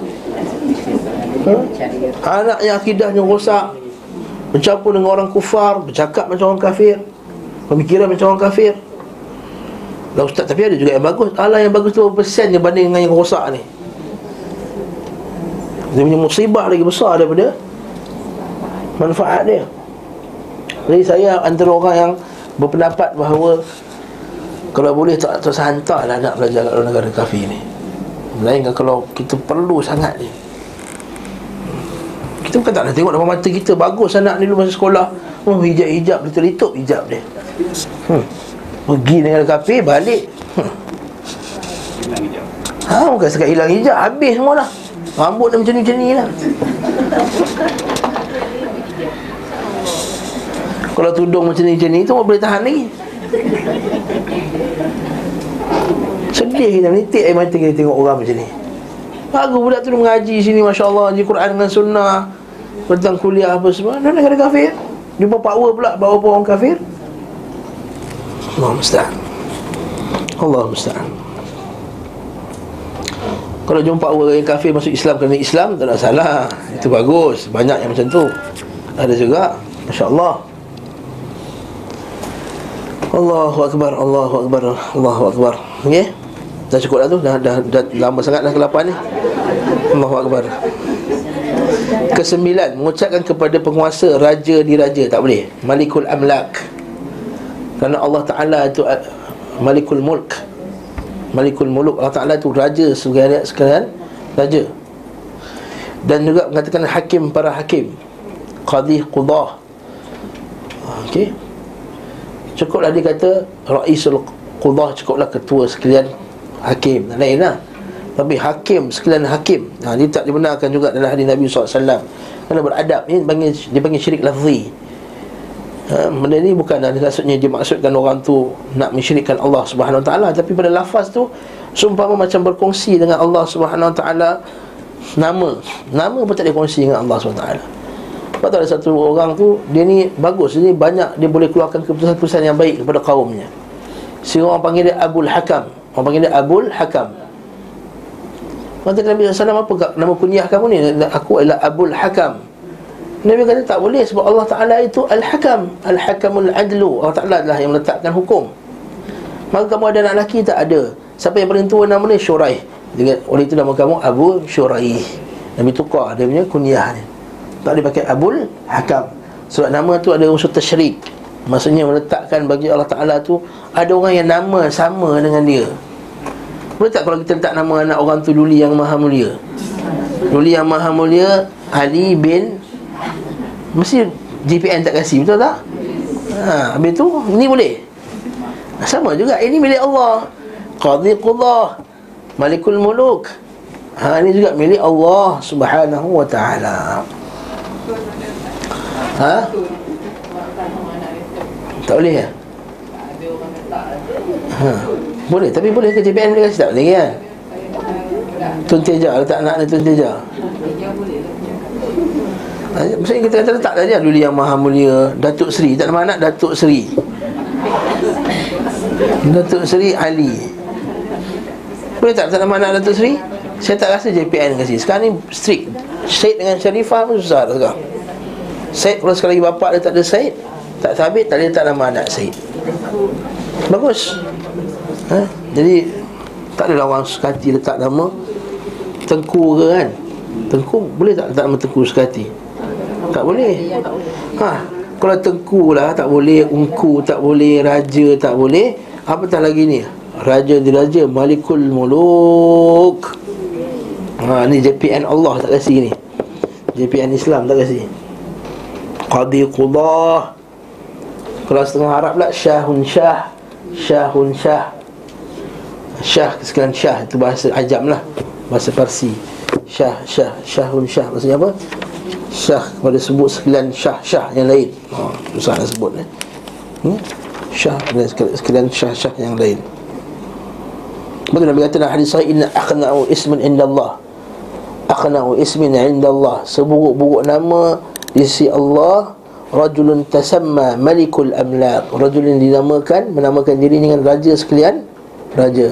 Ha? Anak yang akidahnya rosak, mencampur dengan orang kufar, bercakap macam orang kafir, pemikiran macam orang kafir. Lah ustaz, tapi ada juga yang bagus. Alah yang bagus tu berapa persen je banding dengan yang rosak ni? Dia punya musibah lagi besar daripada manfaat dia. Jadi saya antara orang yang berpendapat bahawa kalau boleh tak terasa hantarlah nak belajar kat negara kafir ni, melainkan kalau kita perlu sangat ni. Kita bukan tak nak tengok dalam mata kita, bagus anak ni dulu masa sekolah, oh hijab-hijab, litup-litup hijab dia, hmm. pergi dengan kafir, balik hmm. ha, bukan sekat hilang hijab, habis semua lah. Rambut dia macam ni, macam ni lah. Kalau tudung macam ni, macam ni, tu boleh tahan lagi. Sedih kita, menitik air mata kita tengok orang macam ni. Bagus budak tu mengaji sini, Masya Allah, di Quran dengan sunnah, tentang kuliah apa semua. Dan ada kafir, jumpa power pula, bawa orang kafir. Allah musta'an, Allah musta'an. Kalau jumpa orang kafir masuk Islam kerana Islam, tak ada salah, itu bagus. Banyak yang macam tu, ada juga, Masya Allah. Allahu Akbar, Allahu Akbar, Allahu Akbar. Okey? Dah cukup dah tu? Dah, dah, dah lama sangat dah kelapan ni. Allahu Akbar. Kesembilan, mengucapkan kepada penguasa, raja diraja, tak boleh. Malikul Amlak. Kerana Allah Ta'ala itu Malikul Mulk, Malikul Muluk. Allah Ta'ala itu raja segala sekalian, raja. Dan juga mengatakan hakim para hakim, Qadhi Qudah. Okey? Cukuplah dia kata Ra'isul Qudah, cukuplah ketua sekalian hakim, lain lah. Tapi hakim, sekalian hakim, ha, dia tak dibenarkan juga dalam hadis Nabi sallallahu alaihi wasallam. Kerana beradab ni dipanggil, dipanggil syirik lafzi, ha, benda ni bukan maksudnya dia maksudkan orang tu nak mensyirikkan Allah subhanahu wa taala, tapi pada lafaz tu seumpama macam berkongsi dengan Allah subhanahu wa taala. Nama, nama pun tak dikongsi dengan Allah subhanahu wa taala. Sebab ada satu orang tu, dia ni bagus, dia ni banyak, dia boleh keluarkan keputusan-keputusan yang baik kepada kaumnya. Si orang panggil dia Abul Hakam, orang panggil dia Abul Hakam. Kata Nabi sallallahu alaihi wasallam, apa nama kunyah kamu ni? Aku adalah Abul Hakam. Nabi kata tak boleh, sebab Allah Ta'ala itu Al-Hakam, Al-Hakamul Adlu. Allah Ta'ala adalah yang meletakkan hukum. Maka kamu ada anak lelaki? Tak ada. Siapa yang paling tua nama dia? Syuraih. Oleh itu nama kamu Abu Syuraih. Nabi tukar dia punya kunyah ni, tak boleh pakai Abul Hakam. Sebab nama tu ada unsur tasyrik, maksudnya meletakkan bagi Allah Ta'ala tu ada orang yang nama sama dengan dia. Boleh tak kalau kita letak nama anak orang tu Luli yang Maha Mulia? Luli yang Maha Mulia Ali bin, mesti G P N tak kasih, betul tak? Ha, habis tu, ni boleh. Sama juga, ini milik Allah, Qadhi Qudah, Malikul Muluk. Ha, ini juga milik Allah subhanahu wa ta'ala. Ha? Tak boleh ya? Ha. Boleh, tapi boleh ke J P N boleh kasi? Tak boleh kan? Tun Teja, letak anak dia Tun Teja. Maksudnya kita kata letak saja Luli yang Maha Mulia Datuk Seri, tak nama anak Datuk Seri, Datuk Seri Ali. Boleh tak letak nama anak Datuk Seri? Saya tak rasa J P N kasi. Sekarang ni strict, Syed dengan Sharifah pun susah dah sekarang. Syed, kalau sekali lagi bapak dia tak ada Syed, tak sabit, tak boleh letak nama anak Syed. Bagus, ha? Jadi tak ada orang sekati letak nama Tengku ke kan? Tengku boleh tak letak nama Tengku sekati? Tak boleh. Ha, kalau Tengku lah tak boleh, Ungku tak boleh, Raja tak boleh, apatah lagi ni Raja diraja, Malikul Muluk. Ha, ni J P N Allah tak kasi ni, J P N Islam tak kasi. Qadhi Qudah. Kalau setengah Arab pula Syahun Syah, syahun syah. Syah sekalian syah itu bahasa ajam lah, bahasa Parsi. Syah syah syahun syah maksudnya apa? Syah kepada sebut sekalian syah syah yang lain. Ha, susah nak sebut ni. Eh? Hmm? Syah dan sekalian syah syah yang lain. Betul Nabi kata dalam hadis sahih, inna aqna'u ismin indallah. Aqna'u ismin indallah. Seburuk-buruk nama di sisi Allah, rajulun tasamma malikul amlak, rajulun dinamakan, menamakan diri dengan raja sekalian raja.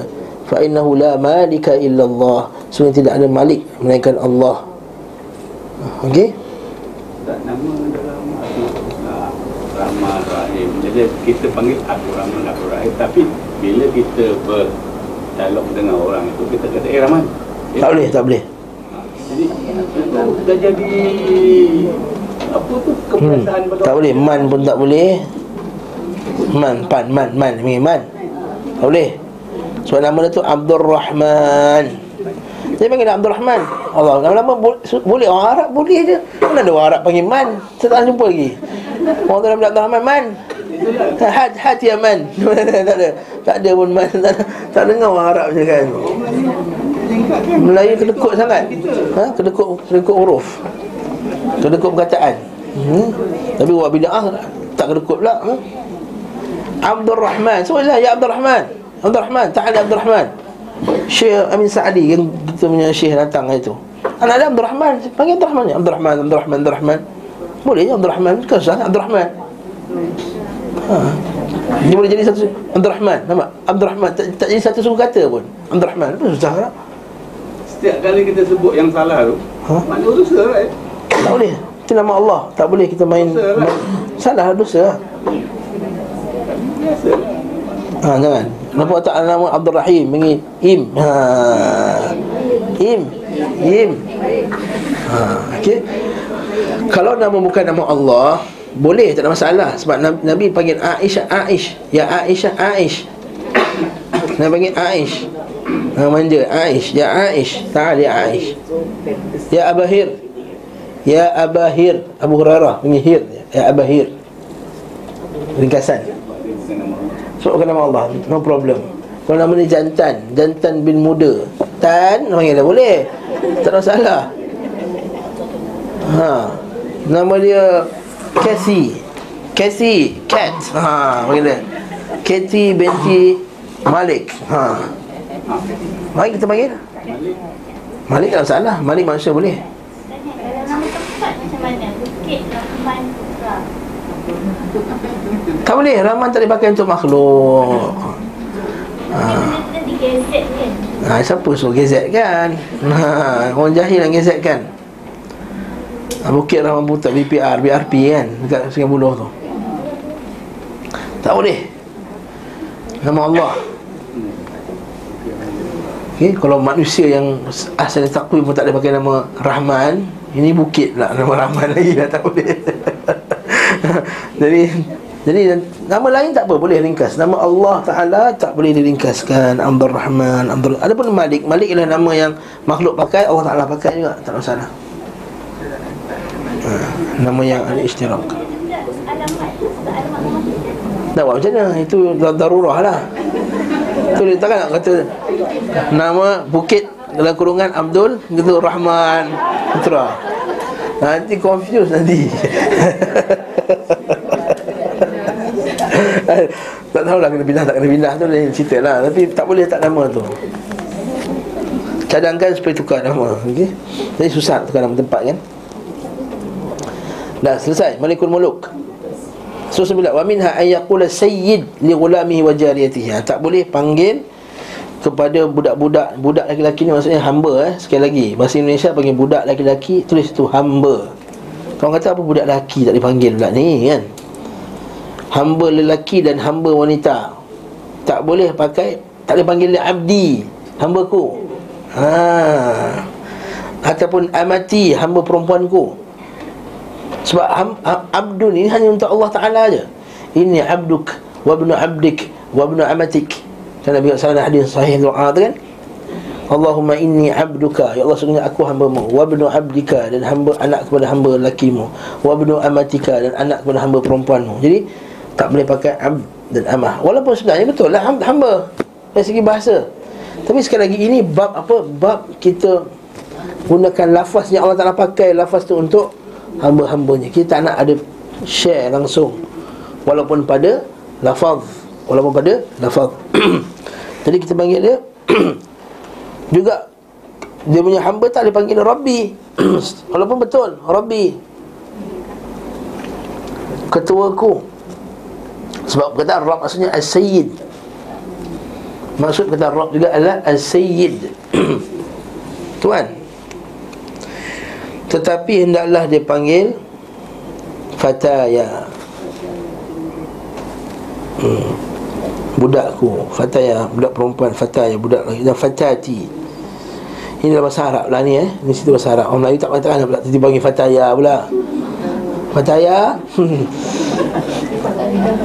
Fa innahu la malika illallah, sebenarnya tidak ada malik melainkan Allah. Okey, nama dalam Rahman Rahim, jadi kita panggil Abu Rahman Abu Rahim, tapi bila kita berdialog dengan orang itu kita kata eh Rahman, eh, tak boleh, tak boleh. Jadi dah jadi apa tu kebiasaan hmm. Tak boleh, man pun tak boleh. Man, pan, man, man, man, man. Tak boleh. Sebab nama dia tu Abdul Rahman. Dia panggil Abdul Rahman. Allah, lama-lama boleh, orang Arab boleh je. Mana ada orang Arab panggil man? Saya tak jumpa lagi orang tu nama Abdul Rahman, man. Had, had ya man. Tak ada, tak ada pun man. Tak, tak dengar orang Arab je kan. Melayu kedekut sangat. Ha? Kedekut, kedekut huruf, kedekut perkataan. hmm. Tapi buat bida'ah tak kedekut pula. hmm? Abdul Rahman, soalnya ya Abdul Rahman, Abdul Rahman, ta'ala Abdul Rahman. Syekh Amin Sa'adi yang kita punya syekh datang hari tu, anak ada Abdul Rahman, panggil Abdul Rahman, Abdul Rahman, Abdul Rahman, Abdul Rahman. Boleh ya Abdul Rahman, bukan susah Abdul Rahman. Ha. Dia boleh jadi satu Abdul Rahman, nampak? Abdul Rahman, tak, tak jadi satu suku kata pun Abdul Rahman, bukan susah tak? Setiap kali kita sebut yang salah tu, ha? Makna tu salah eh? Tak boleh. Itu nama Allah. Tak boleh kita main, main. Salah, dosa. Ha, jangan. Nampak tak nama Abdul Rahim panggil Im. Ha. Im. Im. Ha, okey. Kalau nama bukan nama Allah, boleh, tak ada masalah. Sebab Nabi panggil Aisyah, Aish. Ya Aisyah, Aish. Nabi panggil Aish. Nama manja Aish. Ya Aish. Ta'al ya Aish. Ya Abahir. Ya Abahir, Abu Hurairah panggil Hir, ya Abahir. Ringkasan. So kena nama Allah, no problem. Kalau nama ni jantan, jantan bin muda, tan panggil dia boleh. Tak ada masalah. Ha. Nama dia Cassie. Cassie Cat. Ha, panggil dia. Katie binti Malik. Ha. Mari kita panggil Malik. Malik tak masalah. Malik manusia boleh. Tak boleh, Rahman tak dipakai untuk makhluk. Ha. Ha, siapa suruh gezet kan? Ha, orang jahil yang gezet kan? Ha, Bukit Rahman Buta, B P R, B R P kan? Dekat Sungai Buloh tu. Tak boleh. Nama Allah. Okay, kalau manusia yang asal takwim pun tak ada pakai nama Rahman, ini bukit lah, nama Rahman lagi dah tak boleh. Jadi jadi nama lain tak apa, boleh ringkas. Nama Allah Ta'ala tak boleh diringkaskan. Abdul Rahman, Abdul. Ada pun Malik. Malik ialah nama yang makhluk pakai, Allah Ta'ala pakai juga, tak ada masalah. Ha, nama yang al-ishtirak. Nak buat macam mana? Itu darurah lah. Itu dia takkan nak kata nama bukit dalam kurungan Abdul gitu Rahman Putra. Nanti confuse nanti. Tak tahulah kena pindah tak kena pindah tu lain cerita lah. Tapi tak boleh tak nama tu. Cadangkan supaya tukar nama. Okey. Jadi susah tukar nama tempat kan. Dah selesai Malikul Muluk. So sebelah wa minha ay yaqula sayyid li ghulamihi wa jariyatihi. Tak boleh panggil kepada budak-budak, budak lelaki-lelaki ni maksudnya hamba eh. Sekali lagi bahasa Indonesia panggil budak lelaki-lelaki, tulis tu hamba. Kau kata apa budak lelaki tak dipanggil pula ni kan? Hamba lelaki dan hamba wanita tak boleh pakai, tak boleh panggil abdi, hambaku. Ha. Ataupun amati, hamba perempuanku. Sebab ham, abdun ini hanya untuk Allah Ta'ala aja. Inni abduk wa ibnu abdik wa ibnu amatik. Kan Nabi sallallahu alaihi wasallam hadis sahih doa tu kan? Allahumma inni abduka, ya Allah sungguh aku hamba-Mu, wa ibnu abdika dan hamba anak kepada hamba lelaki-Mu, wa ibnu amatika dan anak kepada hamba perempuan-Mu. Jadi tak boleh pakai abd dan amah. Walaupun sebenarnya betul lah abd hamba dari segi bahasa. Tapi sekali lagi ini bab apa? Bab kita gunakan lafaz yang Allah Ta'ala pakai lafaz tu untuk hamba-hambanya. Kita nak ada share langsung walaupun pada lafaz, walaupun pada lafaz. Jadi kita panggil dia juga dia punya hamba tak dipanggil Rabbi walaupun betul Rabbi, ketuaku. Sebab kata Rabb maksudnya As-Sayyid. Maksud kata Rabb juga adalah As-Sayyid, tuan. Tetapi hendaklah dia panggil Fataya, hmm, budakku. Fataya, budak perempuan. Fataya, budak lelaki. Dan Fatati, ini dalam bahasa Arab lah ni eh. Ini situ bahasa Arab. Orang Melayu tak katakan lah pula. Tiba-tiba panggil Fataya pula. Fataya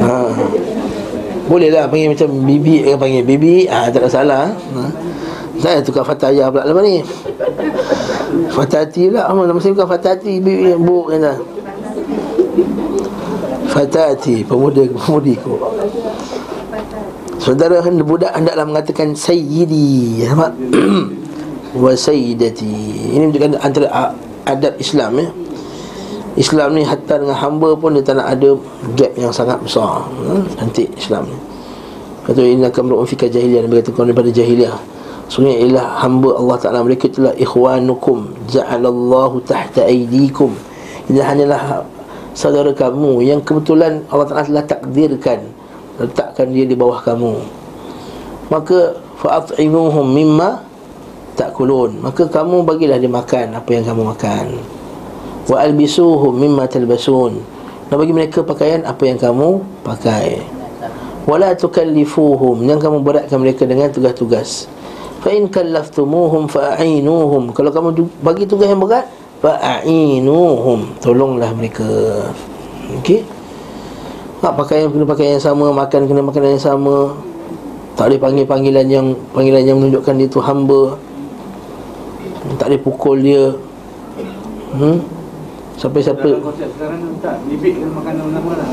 ha. Boleh lah panggil macam bibi eh, panggil bibi ha, tak ada salah ha. Saya tukar Fataya pula lama ni. Fatati pula oh, nama saya bukan Fatati. Bibi buk kena Fatati, pemuda-pemudiku. Saudara budak hendaklah mengatakan Sayyidi. Nampak? Wa sayyidati. Ini menunjukkan antara adab Islam ya. Islam ni hatta dengan hamba pun dia tak nak ada gap yang sangat besar ha? Nanti Islam ni kata inna kamru fi jahiliyah, Nabi kata korang daripada jahiliyah. Sungai ialah hamba Allah Ta'ala. Mereka itulah ikhwanukum ja'alallahu tahta aydikum. Ini hanyalah saudara kamu yang kebetulan Allah Ta'ala telah takdirkan, letakkan dia di bawah kamu. Maka fa'at'imuhum mimma takulun, maka kamu bagilah dia makan apa yang kamu makan. Wa albisuhum mimma talbasun, dan bagi mereka pakaian apa yang kamu pakai. Wala tukallifuhum, yang kamu beratkan mereka dengan tugas-tugas. Fa in kallaftumuhum fa'ainuhum, kalau kamu bagi tugas yang berat fa'ainuhum, tolonglah mereka. Okey, tak pakaian kena pakaian yang sama, makan kena makanan yang sama. Tak boleh panggil panggilan yang panggilan yang menunjukkan dia tu hamba. Tak boleh pukul dia hmm? Sampai-sampai dalam konsep sekarang tak bibik dengan makanan lama lah.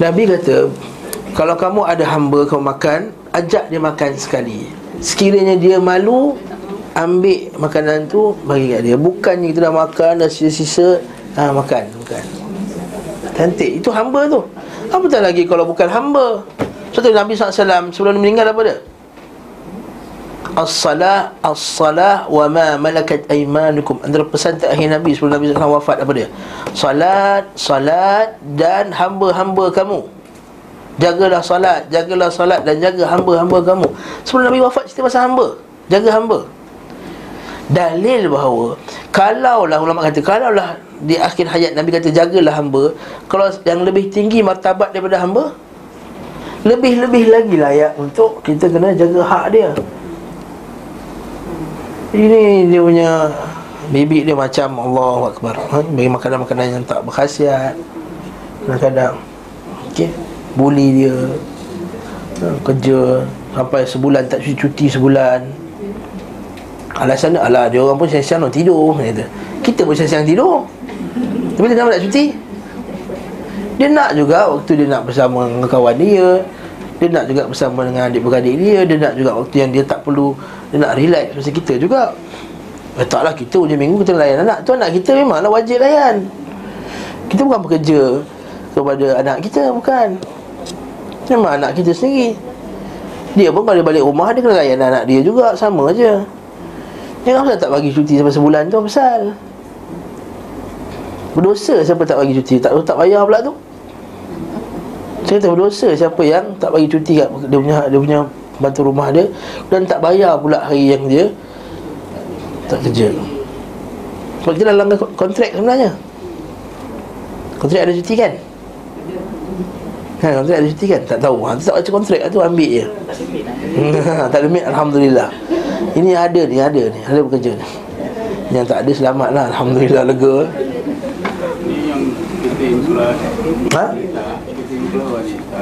Nabi kata kalau kamu ada hamba kamu makan, ajak dia makan sekali. Sekiranya dia malu, ambil makanan tu bagi kat dia. Bukannya kita dah makan dah sisa-sisa ha, makan, makan. Cantik, itu hamba tu. Apatah lagi kalau bukan hamba. Satu Nabi sallallahu alaihi wasallam sebelum meninggal apa dia? As-salah, as-salah wa ma malakat aymanukum. Antara pesan terakhir Nabi sebelum Nabi sallallahu alaihi wasallam wafat apa dia? Salat, salat dan hamba-hamba kamu. Jagalah salat, jagalah salat dan jaga hamba-hamba kamu. Sebelum Nabi wafat cerita pasal hamba, jaga hamba. Dalil bahawa kalaulah ulama kata, kalaulah di akhir hayat Nabi kata jagalah hamba, kalau yang lebih tinggi martabat daripada hamba, lebih-lebih lagi layak untuk kita kena jaga hak dia. Ini dia punya bibik dia macam Allahu Akbar ha? Bagi makanan-makanan yang tak berkhasiat. Kadang-kadang okay, bully dia ha, kerja sampai sebulan tak cuti sebulan. Alasan dia, alah dia orang pun siang-siang nak tidur. Kita pun siang-siang tidur. Tapi dia nak cuti. Dia nak juga waktu dia nak bersama dengan kawan dia. Dia nak juga bersama dengan adik-beradik dia. Dia nak juga waktu yang dia tak perlu. Dia nak relax macam kita juga. Eh taklah kita hujung minggu kita layan anak. Tu anak kita memanglah wajib layan. Kita bukan bekerja kepada anak kita, bukan. Memang anak kita sendiri. Dia pun kalau balik rumah dia kena layan anak dia juga. Sama je. Dia kenapa tak bagi cuti sampai sebulan tu? Pasal berdosa siapa tak bagi cuti. Tak tak payah pula tu. Saya kata berdosa siapa yang tak bagi cuti kat dia punya, dia punya bantu rumah dia, dan tak bayar pula hari yang dia tak kerja. Sebab kita dah langgar kontrak sebenarnya. Kontrak ada cuti kan? Ha, kontrak ada cuti kan? Tak tahu ha, tak baca kontrak tu ambil je. Tak limit. Alhamdulillah. Ini ada ni, ada ni. Ada bekerja ni. Yang tak ada selamat lah. Alhamdulillah lega. Ini yang kita insulah. Ha? Kita insulah wanita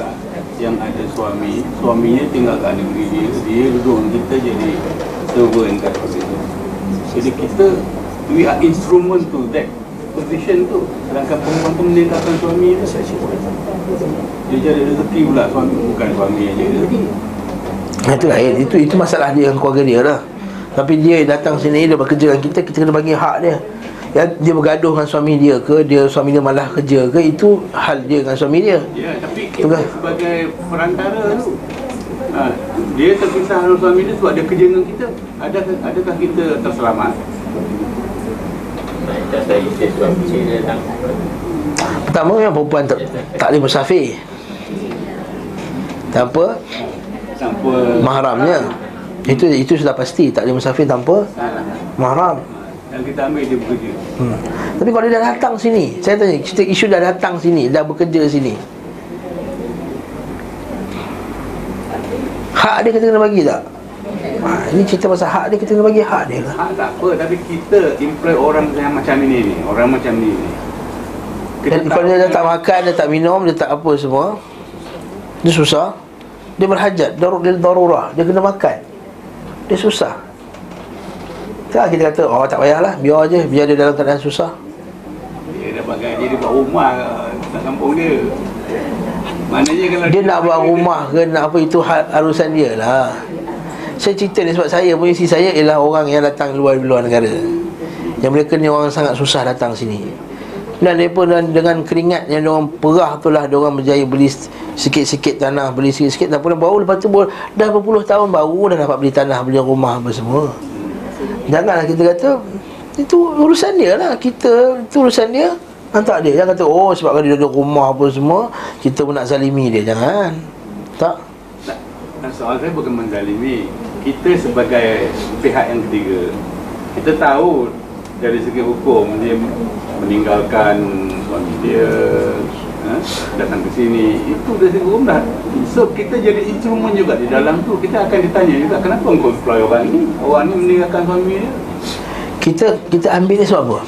yang ada suami, suaminya tinggal kat negeri dia, dia gedung, kita jadi servant kat situ. Jadi kita, we are instrument to that position tu. Sedangkan perempuan tu meninggalkan suami tu, dia cari rezeki pula suami, bukan suami yang cari rezeki. Itulah, itu itu masalah dia dengan keluarga dia lah. Tapi dia datang sini, dia bekerja dengan kita, kita kena bagi hak dia. Ya, dia bergaduh dengan suami dia ke, dia suami dia malah kerja ke, itu hal dia dengan suami dia. Ya, tapi kita sebagai perantara tu, ha, dia terpisah dengan suami dia sebab dia kerja dengan kita. Adakah, adakah kita terselamat? Pertama, yang perempuan tak, tak boleh musafir tanpa mahramnya. Itu itu sudah pasti, tak boleh musafir tanpa mahram. Dan kita ambil dia bekerja. hmm. Tapi kalau dia dah datang sini, saya tanya, cerita isu dah datang sini, dah bekerja sini, hak dia kita kena bagi tak? Ha, ini cerita pasal hak dia, kita kena bagi hak dia lah. Hak tak apa, tapi kita employ orang yang macam ini ni, orang macam ni ni. Kalau dia tak makan, dia tak minum, dia tak apa semua, dia susah, dia berhajat, dia darurah, dia kena makan, dia susah. Tak, kita kata, oh tak payahlah, biar je, biar dia dalam keadaan susah. Dia dapat gaji, dia buat rumah kat kampung dia. Maknanya kalau dia, dia nak buat rumah ke, nak apa, itu harusan dia lah. Saya cerita ni sebab saya, posisi saya ialah orang yang datang luar luar negara, yang mereka ni orang sangat susah datang sini. Dan mereka dengan, dengan keringat yang diorang perah tu lah, diorang berjaya beli sikit-sikit tanah, beli sikit-sikit tanah. Baru lepas tu, dah berpuluh tahun baru dah dapat beli tanah, beli rumah apa semua. Janganlah kita kata itu urusan dia lah, kita, itu urusan dia, hantar dia. Jangan kata, oh sebab dia ada rumah apa semua, kita pun nak zalimi dia, jangan. Tak, tak, soal saya bukan menzalimi. Kita sebagai pihak yang ketiga, kita tahu dari segi hukum, dia meninggalkan suami dia, ha, datang ke sini, itu dari segi hukum dah. So kita jadi instrumen juga di dalam tu. Kita akan ditanya juga, kenapa engkau employ orang ni? Orang ni meninggalkan suami dia. Kita kita ambil dia sebab apa?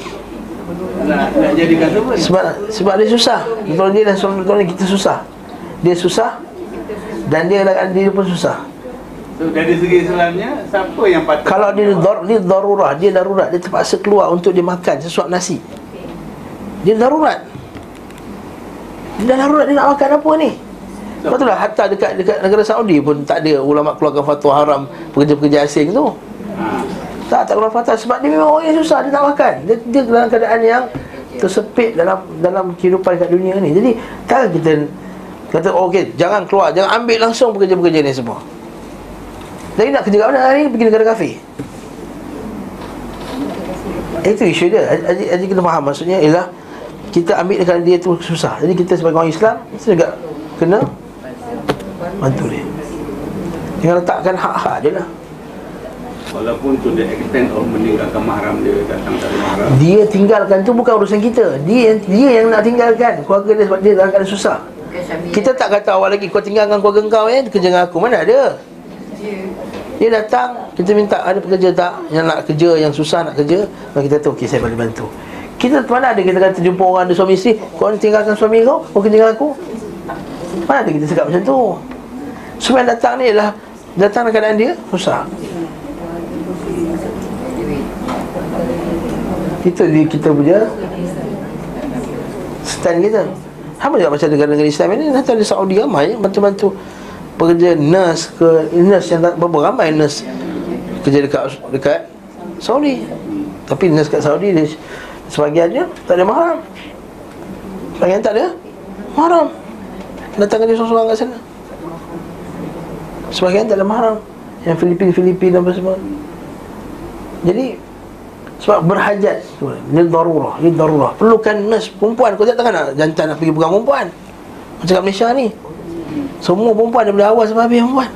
Nak, nak jadikan apa? Sebab, sebab dia susah. Kalau dia dan suami kita susah, dia susah, dan dia dia pun susah. So dari segi Islamnya, siapa yang patut? Kalau dia dar, dia darurah, dia darurat, dia terpaksa keluar untuk dia makan sesuap nasi, dia darurat. Dia dah darurat, dia nak makan apa ni? Sebab tu lah, hatta dekat, dekat negara Saudi pun tak ada ulama keluarkan fatwa haram pekerja-pekerja asing tu. ha. Tak, tak keluar fatwa. Sebab dia memang orang yang susah, dia tak makan. Dia, dia dalam keadaan yang tersepit dalam dalam kehidupan kat dunia ni. Jadi takkan kita kata, oh, okey, jangan keluar, jangan ambil langsung pekerja-pekerja ni semua. Jadi nak kerja kat mana hari ni? Pergi negara kafir. Itu isu dia. Jadi kita faham maksudnya ialah kita ambil kerana dia tu susah. Jadi kita sebagai orang Islam, kita juga kena bantu dia. Jangan letakkan hak-hak dia lah. Walaupun to the extent of meninggalkan mahram dia, datang dari mahram, dia tinggalkan tu bukan urusan kita. Dia dia yang nak tinggalkan keluarga dia sebab dia dalam keadaan susah. Kita tak kata awal lagi, kau tinggalkan keluarga kau eh, kerja dengan aku. Mana ada? Dia datang, kita minta ada pekerja tak yang nak kerja, yang susah nak kerja, maka kita tu okey, saya boleh bantu. Kita mana ada kita kata jumpa orang ada suami isteri, kau ni tinggalkan suami kau, kau kerja dengan aku. Mana ada kita cakap macam tu. Semua yang datang ni ialah datang dalam keadaan dia susah. Itu dia kita punya stand kita. Sama juga macam negara-negara Islam ni, nanti ada Saudi ramai bantu-bantu pekerja nurse ke, nurse yang berapa ramai nurse kerja dekat, dekat Saudi. Tapi nurse kat Saudi dia sebagiannya tak ada mahram, sebagian tak ada mahram, datang kerja seorang-seorang kat sana. Sebagian tak ada mahram, yang Filipin-Filipin apa semua. Jadi sebab berhajat tu, ni darurah, ni darurah. Perlukan nurse perempuan. Kau takkan nak jantan nak pergi pegang perempuan macam kat Malaysia ni. Semua perempuan daripada awal sampai habis perempuan.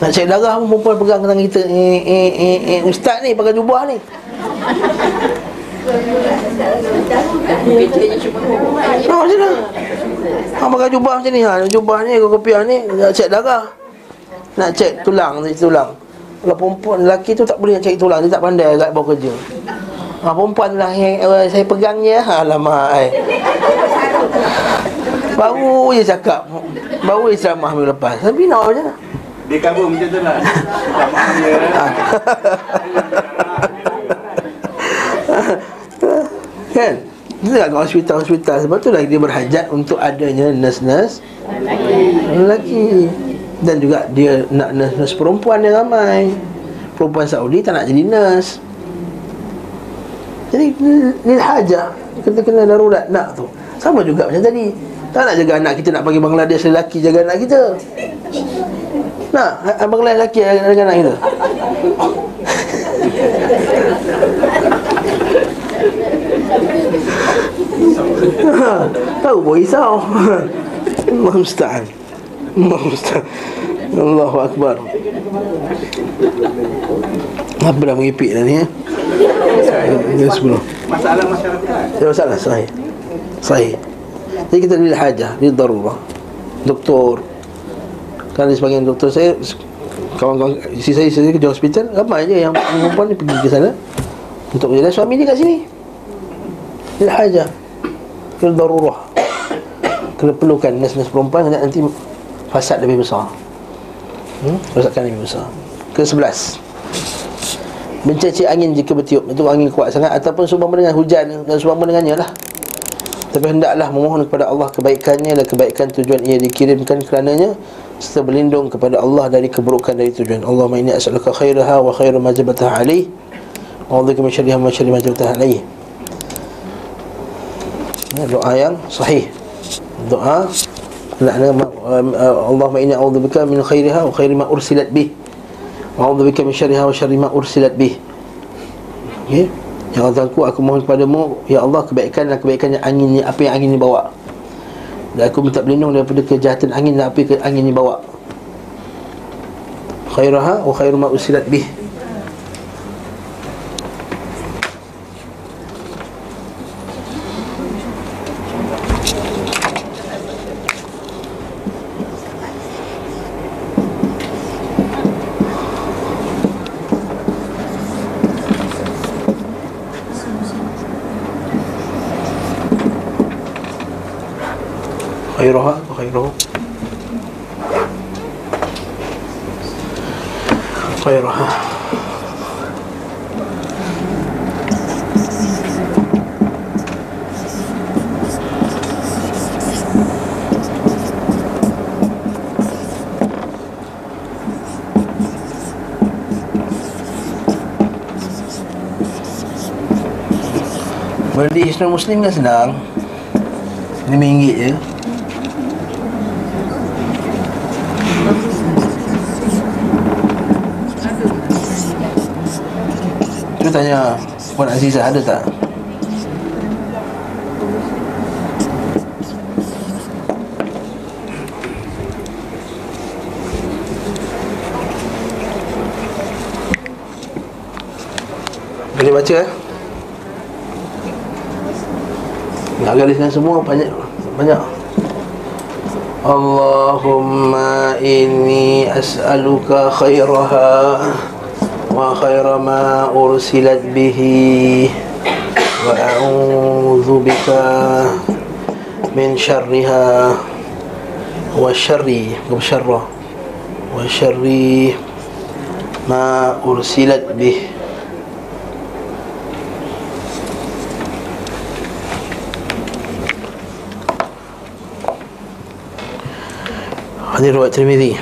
Nak cek darah pun perempuan pegang tangan kita. Eh, eh, eh, eh, ustaz ni pakai jubah ni. Macam mana? Ha, pakai jubah macam ni, ha, jubah ni, kopiah ni, nak cek darah, nak cek tulang, cek tulang. Kalau perempuan, lelaki tu tak boleh nak cek tulang, dia tak pandai kat bawah kerja. Ha, perempuan lah yang eh, saya pegangnya. Alamak, ai. Baru je cakap, baru je ceramah minggu lepas, tapi nak macam mana? Dia cover macam tu lah. Ceramah dia. Kan? juga kat hospital-hospital. Sebab itulah dia berhajat untuk adanya nas-nas lelaki. Dan juga dia nak nas-nas perempuan yang ramai. Perempuan Saudi tak nak jadi nas. Jadi lil hajah, kita kena darurat nak tu. Sama juga macam tadi. Tak nak jaga anak kita nak bagi Bangladesh lelaki jaga anak kita. Nak Bangladesh lelaki jaga anak kita. Tahu boleh risau. Allah musta'an. Allah musta'an. Allahu Akbar. Apa dah mengipik dah ni ya? Masalah masyarakat. Masalah sahih. Sahih. Jadi kita lil hajah, lil darurah. Doktor. Kalau sebagian doktor saya, kawan-kawan isteri saya, isteri saya kerja hospital, ramai je yang perempuan ni pergi ke sana untuk berjalan, suami dia kat sini. Lil hajah, lil darurah. Kena perlukan nas-nas perempuan, nanti fasad lebih besar. Hmm? Fasad lebih besar. Kesebelas, mencaci angin jika bertiup. Itu angin kuat sangat ataupun seumpama dengan hujan dan seumpama dengannya lah. Tapi hendaklah memohon kepada Allah kebaikannya dan kebaikan tujuan ia dikirimkan kerananya, serta berlindung kepada Allah dari keburukan dari tujuan. Allahumma inni as'aluka khairaha wa khairu ma jabatha alaihi wa a'udzuka min syarriha ma syarri ma jabatha alaihi. Doa yang sahih. Doa Allahumma inni a'udzubika min khairiha wa khairi ma ursilat bih. A'udzubika min syarriha wa syarri ma ursilat bih. Okey. Ya Allah, aku, aku mohon kepadamu, ya Allah, kebaikan dan kebaikan yang angin ni, apa yang angin ni bawa. Dan aku minta berlindung daripada kejahatan angin dan apa yang angin ni bawa. Khairaha wa khairu ma usilat bih. Khairuha wa khairuhu. Khairuha. Beli Islam Muslim kan senang. lima ringgit je. Tanya Puan Azizah ada tak? Boleh baca eh? Nak gariskan semua banyak banyak. Allahumma inni as'aluka khairaha wa khaira ma ursilat bihi wa a'udzu bika min syarriha wa syarri wa syarra wa syarri ma ursilat bihi. Hadis riwayat Tirmizi.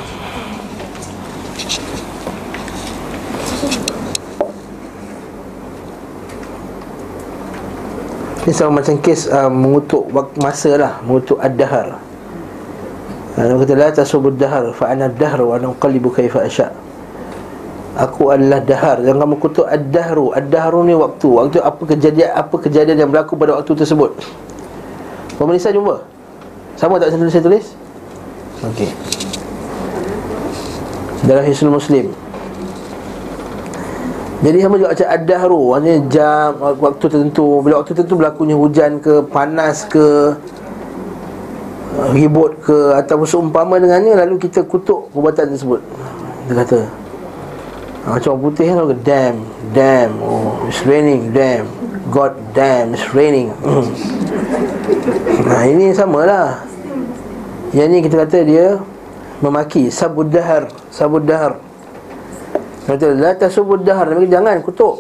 Ini sama macam kes uh, mengutuk masa lah. Mengutuk ad-dahar. Dia kata, la tasubud dahar fa'ana ad-dahar wa ana uqallibu kaifa asya'. Aku adalah dahar. Jangan kamu kutuk ad-dahru. Ad-dahru ni waktu. Waktu apa kejadian, apa kejadian yang berlaku pada waktu tersebut. Pemirsa jumpa? Sama tak saya tulis? Saya tulis? Okey. Dalam Hisnul Muslim. Jadi sama juga macam ad-dahru, maknanya jam, waktu tertentu. Bila waktu tertentu berlakunya hujan ke, panas ke, ribut ke, ataupun seumpama dengannya, lalu kita kutuk perbuatan tersebut. Dia kata macam orang putih kan, damn, damn, oh, it's raining, damn, god damn, it's raining. Nah, ini samalah. Yang ni kita kata dia memaki, sabud dahar, sabud dahar. Kata, la tasubud dahar. Jangan kutuk.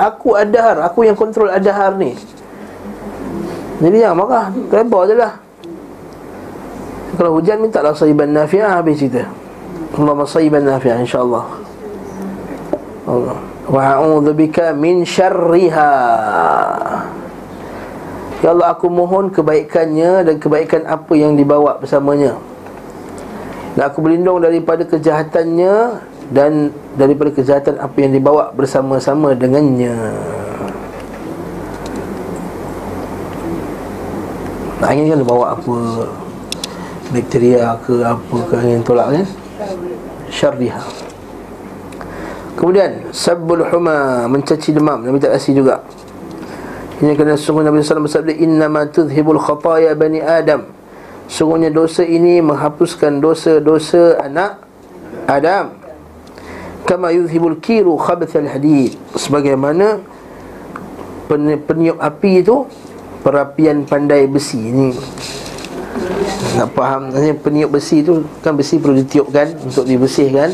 Aku ad-dahar. Aku yang kontrol ad-dahar ni. Jadi jangan marah, reba je lah. Kalau hujan mintalah sayyiban nafi'ah, habis cerita. Allahumma sayyiban nafi'ah, insyaAllah. Allah, wa'a'udhu bika min syarriha. Ya Allah, aku mohon kebaikannya dan kebaikan apa yang dibawa bersamanya. Dan aku berlindung daripada kejahatannya dan daripada kejahatan apa yang dibawa bersama-sama dengannya. Angin kan bawa apa, bakteria ke apa ke, angin tolak kan, syarriha. Kemudian sabbul huma, mencaci demam. Nabi tak kasi juga. Ini kerana sungguh Nabi sallallahu alaihi wasallam bersabda, innama tudhibul khataya bani Adam, sungguhnya dosa ini menghapuskan dosa-dosa anak Adam. Kama yudhibul kiru khabathal hadid, sebagaimana peniup api itu perapian pandai besi. Ini nak faham, peniup besi tu kan besi perlu ditiupkan untuk dibersihkan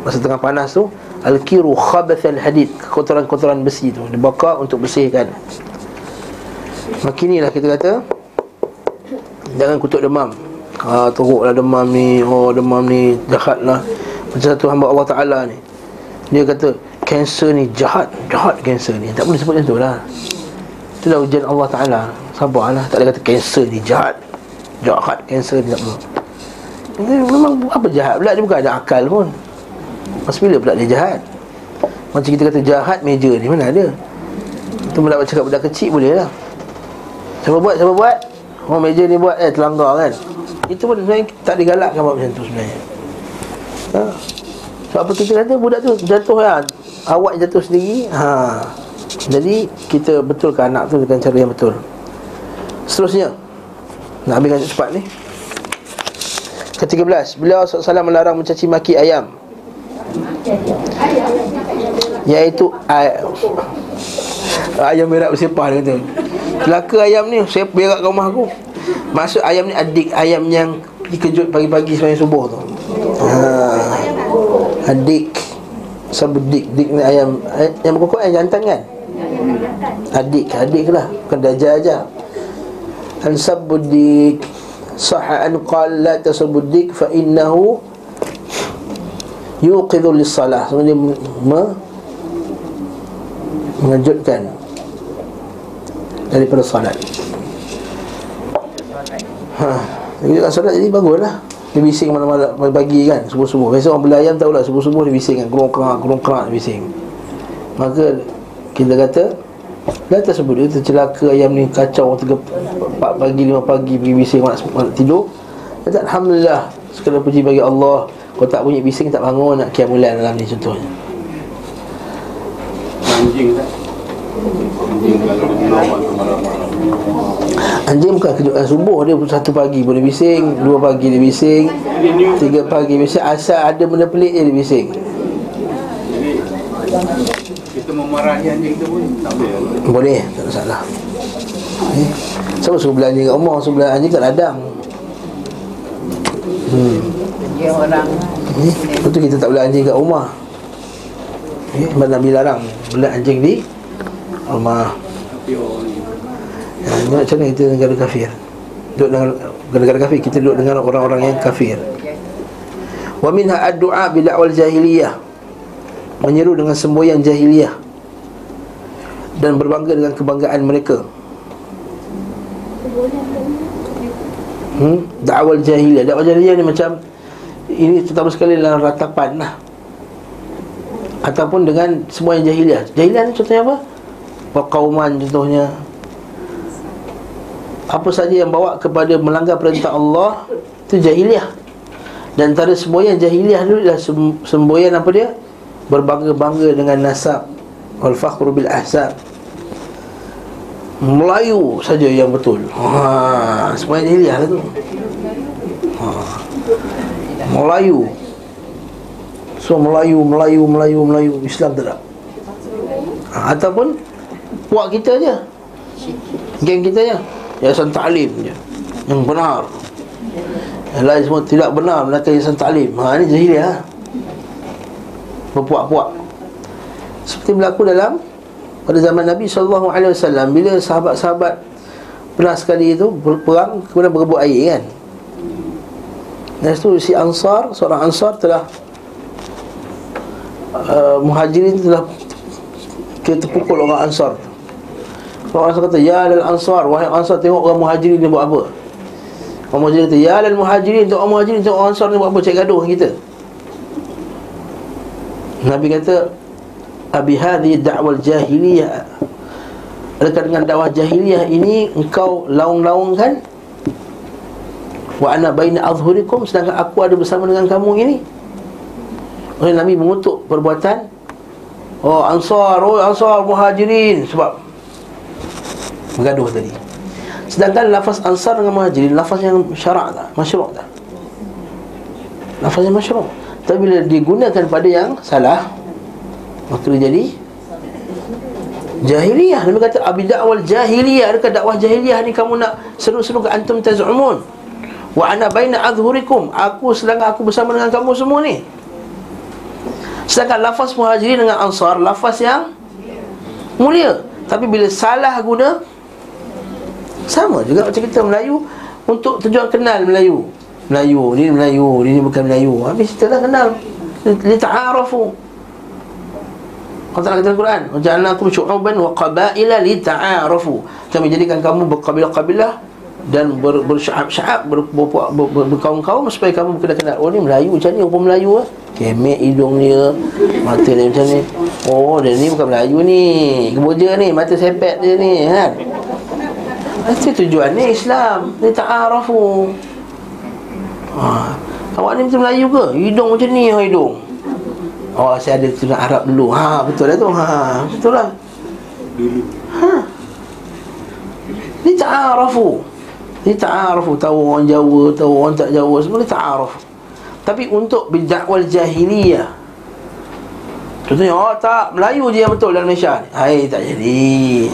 masa tengah panas tu. Al-kiru khabathal hadid, kotoran-kotoran besi tu dibakar untuk bersihkan. Maka inilah kita kata, jangan kutuk demam. Ha, teruklah demam ni, oh demam ni jahat lah. Macam satu hamba Allah Ta'ala ni, dia kata kanser ni jahat, jahat kanser ni. Tak boleh sebut macam tu lah. Itulah ujian Allah Ta'ala, sabarlah. Tak boleh kata kanser ni jahat, jahat kanser ni, tak boleh. Dia memang apa jahat pula, dia bukan ada akal pun. Masa bila pula dia jahat? Macam kita kata jahat meja ni, mana ada? Itu budak cakap budak kecil boleh lah. Siapa buat, siapa buat? Oh meja ni buat, eh terlanggar kan. Itu pun sebenarnya tak digalakkan buat macam tu sebenarnya. Ha? Sebab apa kita kata budak tu jatuh lah, awak jatuh sendiri. Ha. Jadi kita betulkan anak tu dengan cara yang betul. Seterusnya, nak habiskan cepat ni. Ketiga belas, beliau sallallahu alaihi wasallam melarang mencaci maki ayam, iaitu ayam, ayam berak bersepah. Dia kata celaka ayam ni, saya berak kat rumah aku. Maksud ayam ni adik ayam yang dikejut pagi-pagi sembang subuh tu. Ha, adik sabedik, dik ni ayam, ayam berkokok, ayam jantan kan. Adik, adik lah, bukan dajah aja. An sabudik sah an qala tasabudik fa innahu yuqidhu lis-salah, sebenarnya mengejutkan daripada solat. Ha, daripada solat jadi baguslah. Dia bising malam-malam, pagi kan, subuh-subuh. Biasa orang belayam tahulah, subuh-subuh dia bising kan, gerung-gerung-gerung dia bising. Maka kita kata dah tersebut, dia tercelaka ayam ni, kacau orang empat pagi, lima pagi pergi bising, nak, nak tidur. Dia tak, alhamdulillah, sekadar puji bagi Allah, kau tak bunyi bising, tak bangun, nak kiamulan dalam ni contohnya. Anjing tak? Anjing bukan kejutkan subuh, dia satu pagi boleh bising, dua pagi dia bising, tiga pagi bising, asal ada benda pelik je dia bising. Jadi kita memarahi anjing tu pun tak boleh. Boleh, tak salah. Eh, sama sebelah anjing kat rumah, sebelah anjing kat ladang. Hmm. Dia orang. Eh, betul kita tak boleh anjing kat rumah. Eh, Nabi larang beli anjing di rumah. Nah, macam mana kita negara kafir? Duduk dengan negara kafir, kita duduk dengan orang-orang yang kafir. Wa minha ad-du'a bil awal jahiliyah, menyeru dengan semboyan jahiliyah dan berbangga dengan kebanggaan mereka. Hmm, da'wal jahiliyah. Da'wal jahiliyah ni macam ini terutama sekali dalam ratapan lah, ataupun dengan semboyan jahiliyah. Jahiliyah ni contohnya apa? Perkauman contohnya. Apa saja yang bawa kepada melanggar perintah Allah, itu jahiliyah. Dan antara semboyan jahiliyah dulu ialah semboyan apa dia? Berbangga-bangga dengan nasab, wal-fakhru bil-ahsab. Melayu saja yang betul. Ha, semboyan jahiliyah lah tu. Ha, Melayu. So Melayu, Melayu, Melayu, Melayu, Islam tak. Ha, ataupun puak kita je, geng kita je, yayasan ta'lim je yang benar, yang lain semua tidak benar, melainkan yayasan ta'lim. Ha, ini jahiliyah, berpuak-puak. Seperti berlaku dalam pada zaman Nabi sallallahu alaihi wasallam, bila sahabat-sahabat pernah sekali itu berperang, kemudian berebut air kan. Dan itu si Ansar, seorang Ansar telah uh, Muhajirin telah terpukul orang Ansar. Orang Ansar kata, ya lal Ansar, wahai Ansar, tengok orang Muhajirin ni buat apa. Orang Muhajirin kata, ya lal Muhajirin, tengok orang Muhajirin, tengok orang Ansar ni buat apa, cari gaduh kita. Nabi kata, abi hadhi da'wal jahiliyah, adakah dengan dakwah jahiliyah ini engkau laung-laungkan? Wa ana baina azhurikum, sedangkan aku ada bersama dengan kamu ini. Oleh Nabi mengutuk perbuatan oh Ansar, oh Ansar Muhajirin sebab bergaduh tadi. Sedangkan lafaz Ansar dengan Muhajirin lafaz yang syarak tak, masyru' tak. Lafaz yang masyru'. Tapi bila digunakan pada yang salah maka dia jadi jahiliyah. Nabi kata abi da'wal jahiliyah, adakah dakwah jahiliyah ni kamu nak seru-seru ke antum tazumun? Wa ana baina azhurikum, aku sedangkan aku bersama dengan kamu semua ni. Sedangkan lafaz Muhajirin dengan Ansar lafaz yang mulia. Tapi bila salah guna sama juga macam kita Melayu untuk tujuan kenal Melayu. Melayu, ni Melayu, ni bukan Melayu. Habis kita dah kenal. Li ta'arafu. Allah Ta'ala kata dalam Quran, ja'alnakum syu'uban wa qabaila lita'arafu. Kami jadikan kamu berkabilah-kabilah dan ber, bersya'ab-sya'ab, ber, ber, ber, ber, ber, berkaum-kaum supaya kamu berkenal. Oh ni Melayu, macam ni orang Melayu ah. Kemek hidung dia, mata dia macam ni. Oh dia ni bukan Melayu ni, keboja ni, mata sepet dia ni kan. Itu tujuan ni Islam, lita'arafu. Ha. Awak ni macam Melayu ke? Hidung macam ni ha hidung. Oh saya ada tulang Arab dulu. Ha betul lah tu. Ha betul lah. Ha. Ni ta'arafu. Ni ta'arafu, tahu orang Jawa, tahu orang tak Jawa, semua ni ta'aruf. Tapi untuk bidakwal jahiliyah. Contohnya oh tak Melayu je yang betul dalam Malaysia ni. Hai tak jadi.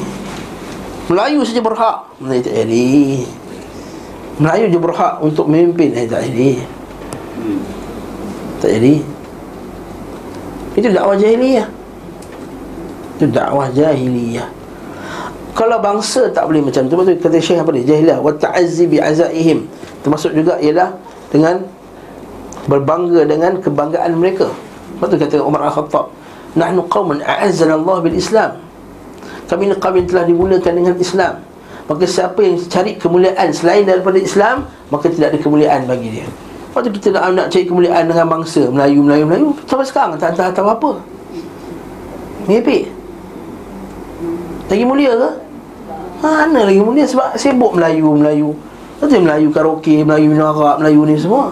Melayu saja berhak. Melayu tak jadi. Melayu je berhak untuk memimpin. Eh tak jadi. Tak jadi. Itu dakwah jahiliyah. Itu dakwah jahiliyah. Kalau bangsa tak boleh macam tu, betul kata Syekh apa ni? Jahiliyah wa ta'azzi bi azaihim. Termasuk juga ialah dengan berbangga dengan kebanggaan mereka. Betul kata Umar Al-Khattab, nahnu qauman a'azzana Allah bil Islam. Kami ni kaum yang telah dimuliakan dengan Islam. Maka siapa yang cari kemuliaan selain daripada Islam, maka tidak ada kemuliaan bagi dia. Lepas tu kita nak, nak cari kemuliaan dengan bangsa Melayu, Melayu, Melayu sampai sekarang tak tahu apa. Ngepek. Lagi mulia ke? Mana lagi mulia sebab sibuk Melayu, Melayu. Lepas tu Melayu karaoke, Melayu minum arak, Melayu ni semua.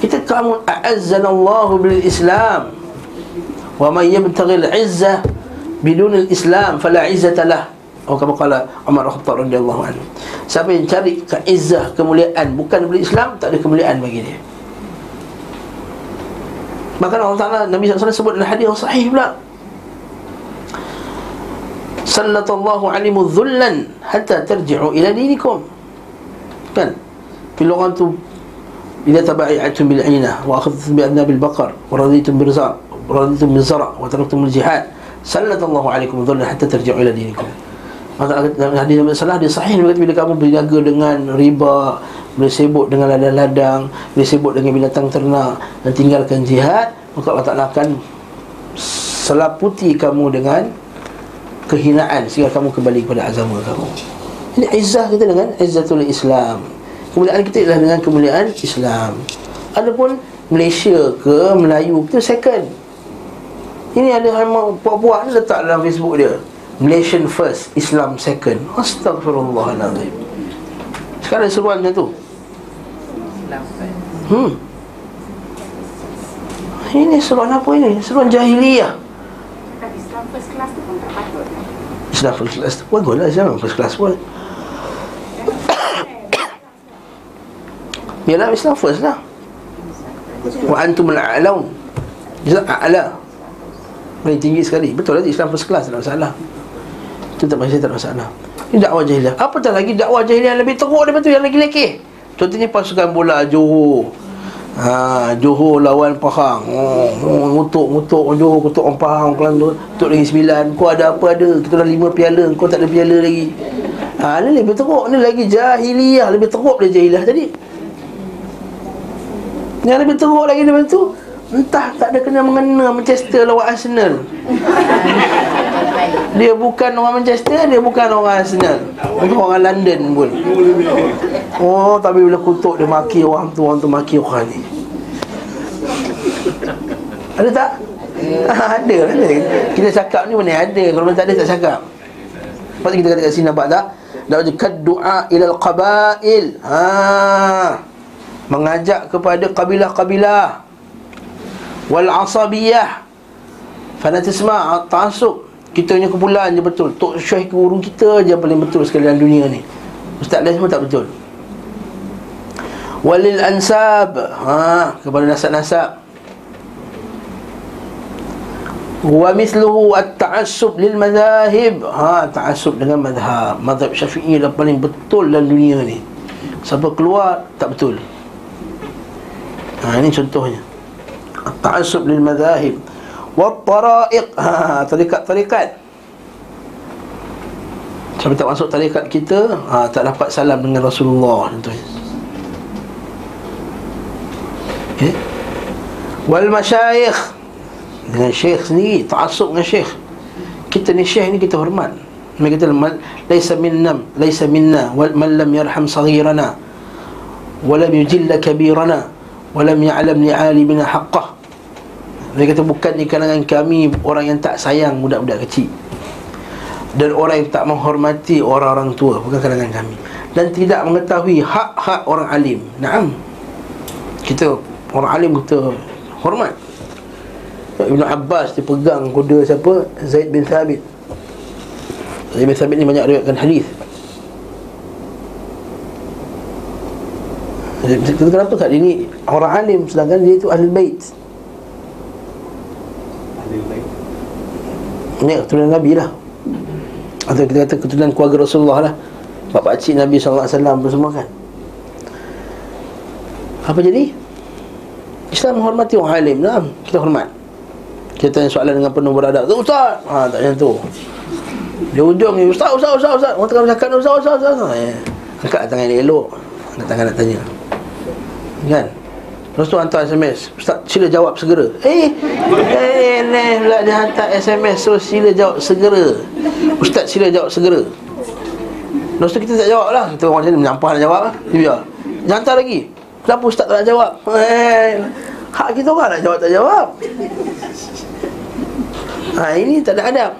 Kita kaum a'azzanallahu bil Islam. Wa may yabtaghil 'izzah bidun al-Islam fala 'izzata lah. Atau kama qala Umar Al-Khattab radhiyallahu anhu. Siapa yang cari keizzah, kemuliaan bukan daripada Islam, tak ada kemuliaan bagi dia. Maka Allah Taala Nabi sallallahu alaihi wasallam sebut dalam hadis yang sahih pula. Sallallahu alaihi dhullan hatta tarji'u ila dinikum. Kan? Bila orang tu bila tabai'atum bil 'inah wa akhadhtum bi adnab al-baqar wa raditum bi rizq wa raditum bi zar' wa taraktum al-jihad. Sallallahu alaikum dhullan hatta tarji'u ila dinikum. Maka hadis Nabi sallallahu alaihi wasallam dia sahih bila kamu berjaga dengan riba, bersibuk dengan ladang-ladang, bersibuk dengan binatang ternak dan tinggalkan jihad, maka Allah Taala akan selaputi kamu dengan kehinaan sehingga kamu kembali kepada agama kamu. Ini izzah kita dengan izzatul Islam. Kemuliaan kita ialah dengan kemuliaan Islam. Adapun Malaysia ke Melayu itu second. Ini ada hamba puak-puak ni letak dalam Facebook dia, Malaysian first, Islam second. Astagfirullahaladzim. Sekarang ada seruan macam tu. Hmm. Ini seruan apa ini? Seruan jahiliyah. Islam first class tu pun tak patut. Islam first class tu pun boleh, Islam first class pun. Yalah Islam first lah. Wa antumul a'laun. Islam a'la. Paling tinggi sekali. Betul lah Islam first class, tak masalah. Itu tak masalah, tak masalah. Ini dakwah jahiliah. Apatah lagi dakwah jahiliah yang lebih teruk daripada tu, yang lagi lekeh. Contohnya pasukan bola Johor Ha, Johor lawan Pahang. Oh, ngutuk-ngutuk Johor, kutuk orang Pahang, Kelantan, kutuk Negeri Sembilan. Kau ada apa ada? Kita dah lima piala, kau tak ada piala lagi. Ha, ni lebih teruk, ni lagi jahiliah, lebih teruk dia jahiliah tadi. Yang lebih teruk lagi daripada tu, entah tak ada kena mengena Manchester lawan Arsenal. Dia bukan orang Manchester, dia bukan orang Arsenal. Dia orang London pun. Oh, tapi bila kutuk dia maki orang tu, orang tu maki orang ni. Ada tak? Ha, ada, ada. Kita cakap ni mana ada. Kalau mana tak ada, tak cakap. Lepas tu kita kata kat sini, nampak tak? Da'u kaddu'a ilal qabail. Ha, mengajak kepada kabilah-kabilah. Wal asabiyah, fanatisme, ta'asub. Kita punya kumpulan je betul. Tok Syekh guru kita je paling betul sekali dalam dunia ni. Ustaz lain semua tak betul. Walil ansab, ha, kepada nasab-nasab. Wa mithluhu at-ta'assub lil mazahib, ha, ta'assub dengan mazhab. Mazhab Syafi'i lah paling betul dalam dunia ni. Siapa keluar tak betul. Ha, ini contohnya. At-ta'assub lil mazahib wa taraiq, ha, tarikat-tarikat. Siapa tak masuk tarikat kita, ha, tak dapat salam dengan Rasulullah contohnya. Eh? Wal masyayikh, dengan syekh sendiri, ta'assub dengan syekh. Kita ni syekh ni kita hormat. Mereka kata laisa minna, laisa minna wal man lam yarham saghirana wa lam yujil kabirana wa lam ya'lam li'alimina haqqah. Mereka kata bukan di kalangan kami orang yang tak sayang budak-budak kecil dan orang yang tak menghormati orang-orang tua, bukan kalangan kami. Dan tidak mengetahui hak-hak orang alim. Naam, kita orang alim kita hormat. Ibn Abbas dia pegang kuda siapa? Zaid bin Thabit. Zaid bin Thabit ni banyak riwayatkan hadis. Kenapa kat ini orang alim sedangkan dia itu ahlul bait? Ini keturunan Nabi lah, atau kita kata keturunan keluarga Rasulullah lah. Bapak cik Nabi sallallahu alaihi wasallam semua kan. Apa jadi? Islam menghormati orang alim lah. Kita hormat. Kita tanya soalan dengan penuh beradab. Ustaz! Ha, tak macam tu. Dia ujung ni, Ustaz, Ustaz, Ustaz, Ustaz. Orang tengah bercakap, Ustaz, Ustaz, Ustaz, Ustaz. Ya. Angkat tangan dia elok. Angkat tangan nak tanya, kan? Lepas tu hantar S M S, Ustaz sila jawab segera. Eh, eh, neh pula dia hantar S M S. So sila jawab segera, Ustaz sila jawab segera. Lepas tu kita tak jawab lah. Kita orang macam ni menyampah nak jawab lah. Dia biar dia hantar lagi. Kenapa Ustaz tak nak jawab? Eh, hak kita orang nak jawab tak jawab. Ha, ini tak ada adab.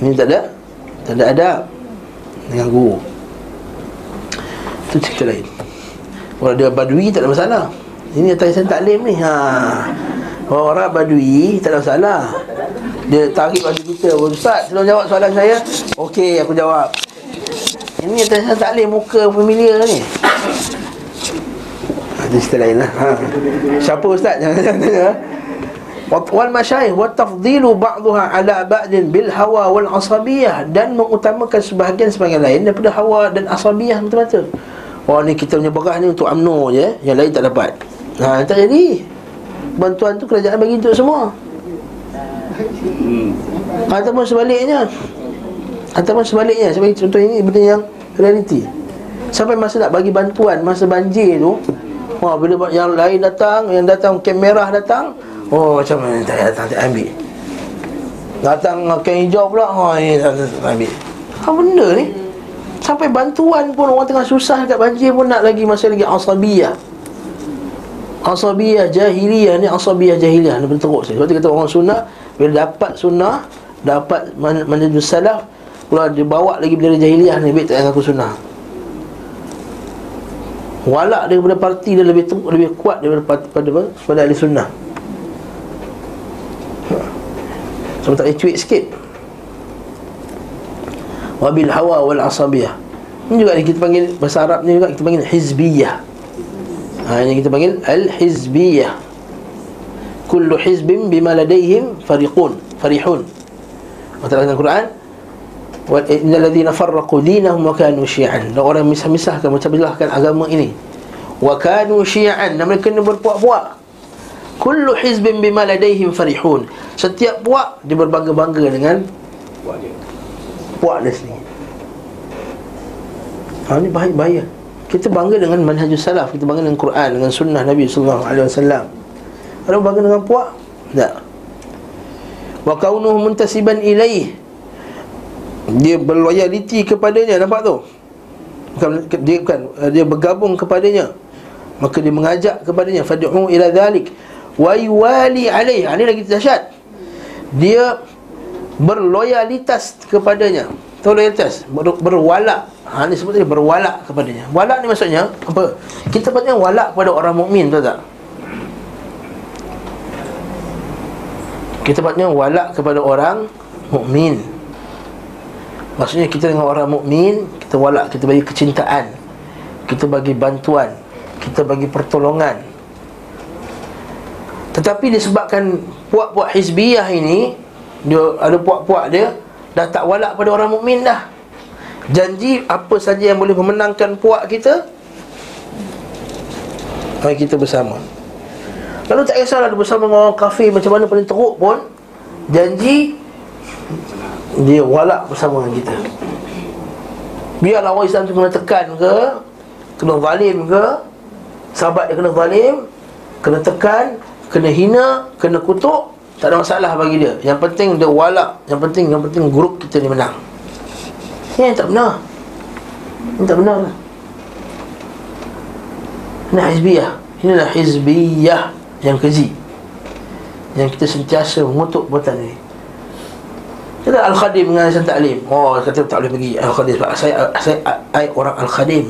Ini tak ada Tak ada adab dengan guru. Itu cerita lain. Orang dia badui tak ada masalah. Ini atas yang taklim ni, ha. Orang badui tak ada masalah. Dia tarik bagi kita, Ustaz tolong jawab soalan saya. Okey, aku jawab. Ini atas yang taklim, muka familiar ni. Itu cerita lain lah, ha. Siapa Ustaz? Jangan-jangan tanya. Wal masyayikh wa tafdilu ba'daha ala ba'din bil hawa wal asabiyah, dan mengutamakan sebahagian sebahagian lain daripada hawa dan asabiyah mata-mata. Oh, ni kita punya berah ni untuk UMNO je, yang lain tak dapat. Ha, tak jadi. Bantuan tu kerajaan bagi untuk semua. Hmm. Ataupun sebaliknya. Ataupun sebaliknya, sebagai contoh ini benda yang realiti. Sampai masa nak bagi bantuan, masa banjir tu, wah, bila yang lain datang, yang datang kem merah datang, oh macam mana tak datang, tak ambil. Datang kem hijau pula, ha, ni tak, tak, tak ambil. Apa benda ni? Sampai bantuan pun orang tengah susah dekat banjir pun nak lagi, masih lagi asabiyah. Asabiyah jahiliyah ni, asabiyah jahiliyah ni betul teruk. Sebab tu kata orang sunnah bila dapat sunnah, dapat manhaj salaf, kalau dibawa lagi benda jahiliyah ni, baik tak yang aku sunnah. Walak daripada parti dia lebih teruk, lebih kuat daripada pada pada ahli sunnah. Sebab tak boleh cuit sikit. Wabil hawa wal asabiyah. Ini juga ni kita panggil, bahasa Arab ni juga kita panggil hizbiyah. Ha, ini kita panggil al-hizbiyah. Kullu hizbin bima ladaihim fariqun, farihun. Maksudnya dalam Quran, wa innal ladzina farraqu dinahum wa kanu syi'an. Orang yang misah-misahkan, misah-misahkan agama ini. Wa kanu syi'an, mereka kena berpuak-puak. Kullu hizbin bima ladaihim farihun, setiap puak dia berbangga-bangga dengan puak dia, puak dia sendiri. Ha, ni bahaya-bahaya. Kita bangga dengan manhajus salaf, kita bangga dengan Quran, dengan sunnah Nabi sallallahu alaihi wasallam. Ada bangga dengan puak? Tak. Wa kaunuhu muntasiban ilaih, dia berloyaliti kepadanya, nampak tu? Bukan, dia bukan, dia bergabung kepadanya. Maka dia mengajak kepadanya, fad'u ila dhalik wa yuwali alaih. Ini lagi dahsyat. Dia berloyalitas kepadanya. Tahu loyalitas? Ber, berwala. Ha, ni sebut tadi berwala kepadanya. Wala ni maksudnya apa? Kita patutnya wala kepada orang mukmin, tahu tak? Kita patutnya wala kepada orang mukmin. Maksudnya kita dengan orang mukmin, kita wala, kita bagi kecintaan, kita bagi bantuan, kita bagi pertolongan. Tetapi disebabkan puak-puak hizbiyah ini, dia ada puak-puak dia dah tak wala pada orang mukmin dah. Janji apa saja yang boleh memenangkan puak kita, mari kita bersama. Lalu tak kisahlah dia bersama orang kafir macam mana paling teruk pun, janji dia walak bersama dengan kita. Biarlah orang Islam tu kena tekan ke, kena zalim ke, sahabat dia kena zalim, kena tekan, kena hina, kena kutuk, tak ada masalah bagi dia. Yang penting dia walak, yang penting yang penting grup kita ni menang. Ini tak benar. Ini tak benar lah. Ini hizbiyah. Inilah hizbiyah yang keji, yang kita sentiasa mengutuk buatan ini. Kita Al-Khadim dengan Hasan Ta'lim. Oh, kata tak boleh pergi Al-Khadim sebab saya, saya, saya orang Al-Khadim,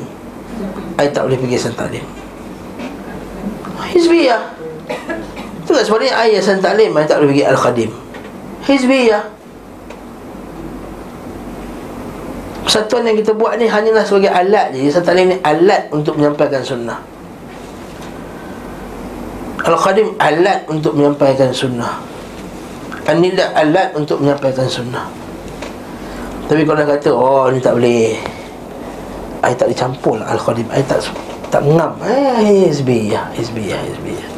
saya tak boleh pergi Hasan Ta'lim. Hizbiyah. Itu tak sebenarnya saya Hasan Ta'lim, saya tak boleh pergi Al-Khadim. Hizbiyah. Persatuan yang kita buat ni hanyalah sebagai alat je. Hasan Ta'lim ni alat untuk menyampaikan sunnah, Al-Khadim alat untuk menyampaikan sunnah, An-Nida alat untuk menyampaikan sunnah. Tapi kalau kata, oh ni tak boleh, I tak dicampur lah Al-Khadim, I tak tak mengam, eh, hizbiyah, hizbiyah, hizbiyah.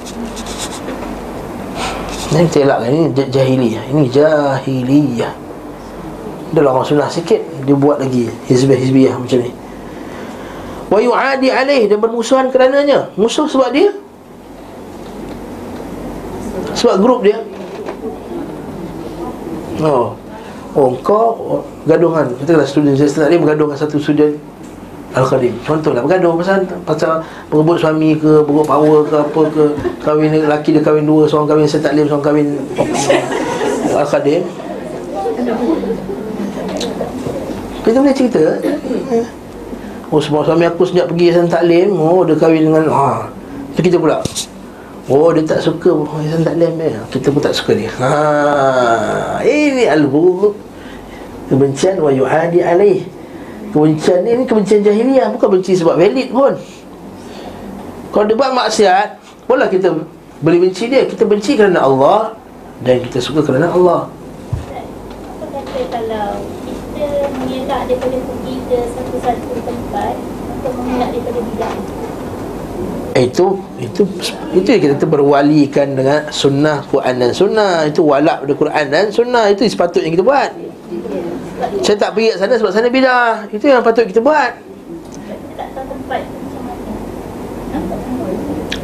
Ini kita elakkan, ini jahiliyah, ini jahiliyah. Dia lah orang sunnah sikit, dia buat lagi hizbiyah-hizbiyah macam ni. Wa yu'adi alaih, dia bermusuhan kerananya. Musuh sebab dia, sebab grup dia. Oh, oh kau oh, gaduh kan. Katakanlah student saya tadi bergaduh dengan satu student Al-Khadim. Contohlah bergaduh pasal pasal perebut suami ke, perebut power ke, apa ke, kahwin lelaki dia kahwin dua, seorang kahwin saya taklim, seorang kahwin Al-Khadim. Kita boleh cerita. Oh, sebab suami aku sejak pergi saya taklim, oh dia kahwin dengan ha. Kita pula, oh dia tak suka Hasan Taklim dia, kita pun tak suka dia. Ha, ini al-bughd, kebencian. Wa yu'adi alaih, kebencian ni, ni kebencian jahiliyah, bukan benci sebab valid pun. Kalau dia buat maksiat, bolehlah kita boleh benci dia, kita benci kerana Allah dan kita suka kerana Allah. Apa kata kalau kita mengelak daripada pergi ke satu-satu tempat atau mengelak daripada bidah? Itu itu itu yang kita berwalikan dengan sunnah Quran dan sunnah. Itu walak pada Quran dan sunnah. Itu sepatutnya kita buat. Saya tak pergi sana sebab sana bidah. Itu yang patut kita buat.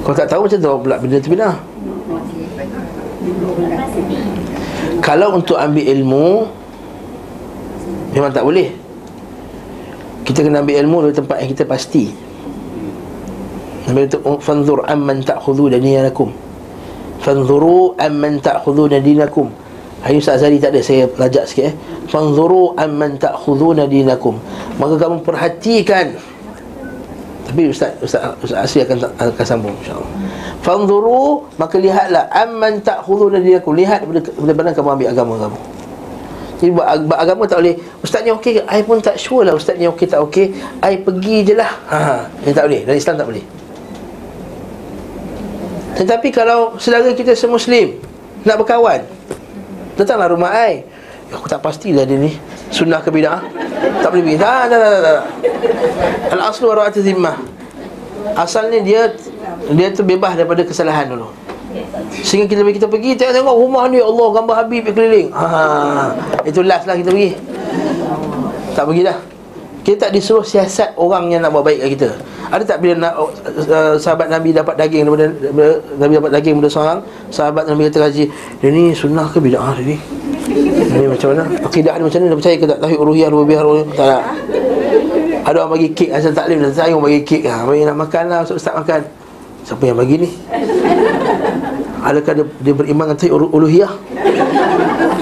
Kalau tak tahu macam tu pula benda tu bidah. Kalau untuk ambil ilmu memang tak boleh. Kita kena ambil ilmu dari tempat yang kita pasti. Nabi itu fanzur amman ta'khudhu dinakum, fanzuru amman ta'khudhu dinakum. Hai Ustaz Zali tak ada, saya pelajak sikit eh. Fanzuru amman ta'khudhu dinakum, maka kamu perhatikan. Tapi Ustaz Ustaz Ustaz Asri akan akan sambung insya-Allah. Fanzuru, maka lihatlah amman ta'khudhu dinakum, lihat daripada mana kamu ambil agama kamu. Jadi buat agama tak boleh ustaz ni okey, I pun tak sure lah ustaz ni okey tak okey, I pergi je lah. Ha, dia tak boleh, dari Islam tak boleh. Tetapi kalau saudara kita semuslim nak berkawan, datanglah rumah ai. Aku tak pastilah dia ni sunnah ke bidah. Tak boleh bidah. Tak tak tak. Al-aslu wa ra'at az-zimmah. asalnya dia dia tu bebas daripada kesalahan dulu. Sehingga kita kita pergi tengok-tengok rumah ni, Allah gambar Habib keliling. Ha, itu last lah kita pergi. Tak pergi dah. Kita tak disuruh siasat orang yang nak buat baik kat kita. Ada tak bila nak, uh, sahabat Nabi dapat daging daripada, daripada Nabi dapat daging daripada seorang sahabat Nabi kata kaji, dia ni sunnah ke bid'ah dia ni? Ini macam mana? Akidah ni macam mana? Dia percaya ke tak? Tauhid uluhiyah, rububiyah, tak nak. Ada orang bagi kek asal taklim, dan saya orang bagi kek. Ha, bagi nak makan lah, so, ustaz makan. Siapa yang bagi ni? Adakah dia, dia beriman dengan tauhid uluhiyah?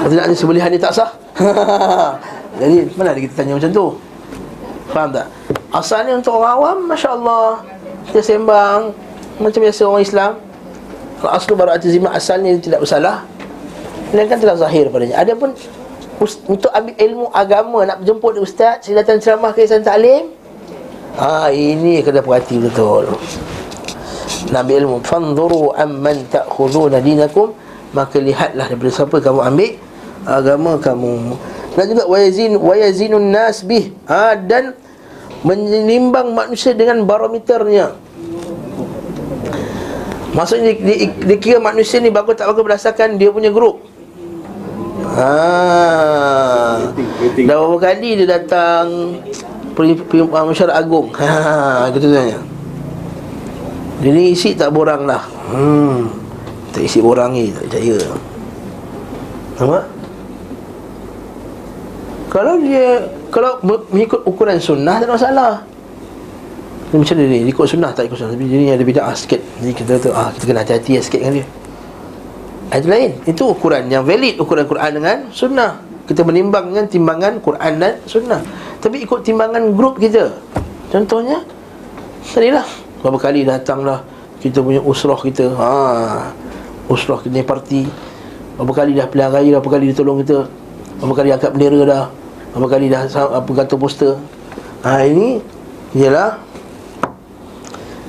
Adakah sembelihan dia tak sah? Jadi mana ada kita tanya macam tu? Faham tak? Asalnya untuk orang awam, masya-Allah, kita sembang macam biasa orang Islam. Kalau aslu bara'at zimah, asalnya dia tidak bersalah, melainkan telah zahir padanya. Adapun untuk ambil ilmu agama, nak jemput ustaz, silatan ceramah kaisan taklim, ha, ini kena perhati betul. Nak ambil ilmu, fanzuru amman ta'khuduna dinakum, maka lihatlah daripada siapa kamu ambil agama kamu. Dan juga wayazin wayazinun nas bih, ha, dan menimbang manusia dengan barometernya. Maksudnya dia, dia kira manusia ni bagus tak bagus berdasarkan dia punya grup. Ha, dah berapa kali dia datang mesyuarat agung, ha, gitu tanya. Dia ni isi tak borang lah. Hmm, tak isi borang ni tak percaya. Nampak? Kalau dia kalau mengikut ukuran sunnah, tak ada masalah. Dia macam dia ni, ikut sunnah tak ikut sunnah, tapi dia ni ada bid'ah sikit. Jadi kita kata, ah, kita kena hati-hati lah sikit dengan dia. Itu lain, itu ukuran yang valid, ukuran Quran dengan sunnah. Kita menimbang dengan timbangan Quran dan sunnah, tapi ikut timbangan grup kita. Contohnya tadilah, berapa kali datanglah kita punya usrah kita, ha, usrah kita parti. Berapa kali dah pilihan raya, berapa kali dia tolong kita, berapa kali angkat bendera dah, berapa kali dah apa kata poster. Ha, ini ialah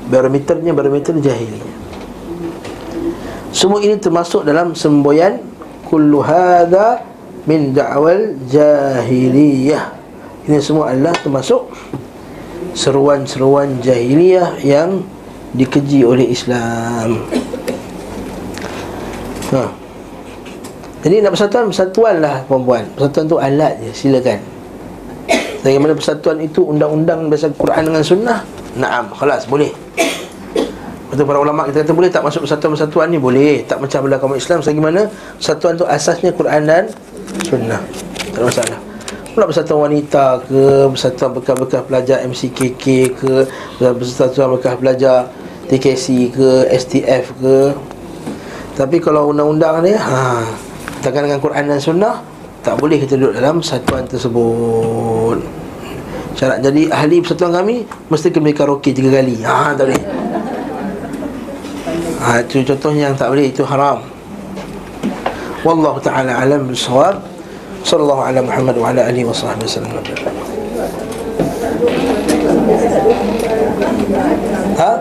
barometernya, barometer jahiliyah. Semua ini termasuk dalam semboyan kullu hadha min da'wal jahiliyah. Ini semua adalah termasuk seruan-seruan jahiliyah yang dikeji oleh Islam. Ha. Jadi nak persatuan, persatuan lah perempuan. Persatuan tu alat je, silakan. Bagaimana persatuan itu undang-undang berdasarkan Quran dengan sunnah? Naam, khalas, boleh. Untuk para ulama' kita kata boleh tak masuk persatuan-persatuan ni? Boleh, tak macam belah kaum Islam. Selagi mana persatuan tu asasnya Quran dan sunnah, tak ada masalah. Pula persatuan wanita ke, persatuan bekas-bekas pelajar M C K K ke, persatuan bekas pelajar T K C ke, S T F ke. Tapi kalau undang-undang ni, ha, takkan dengan Quran dan sunnah, tak boleh kita duduk dalam satuan tersebut. Syarat jadi ahli persatuan kami mesti kena karaoke tiga kali. Ha, tak boleh. Ha, itu contohnya yang tak boleh, itu haram. Wallahu ta'ala alam bisawab. Sallallahu ala Muhammad wa ala alihi wa sahbihi wasallam. Ha?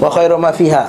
Wa khairu ma fiha.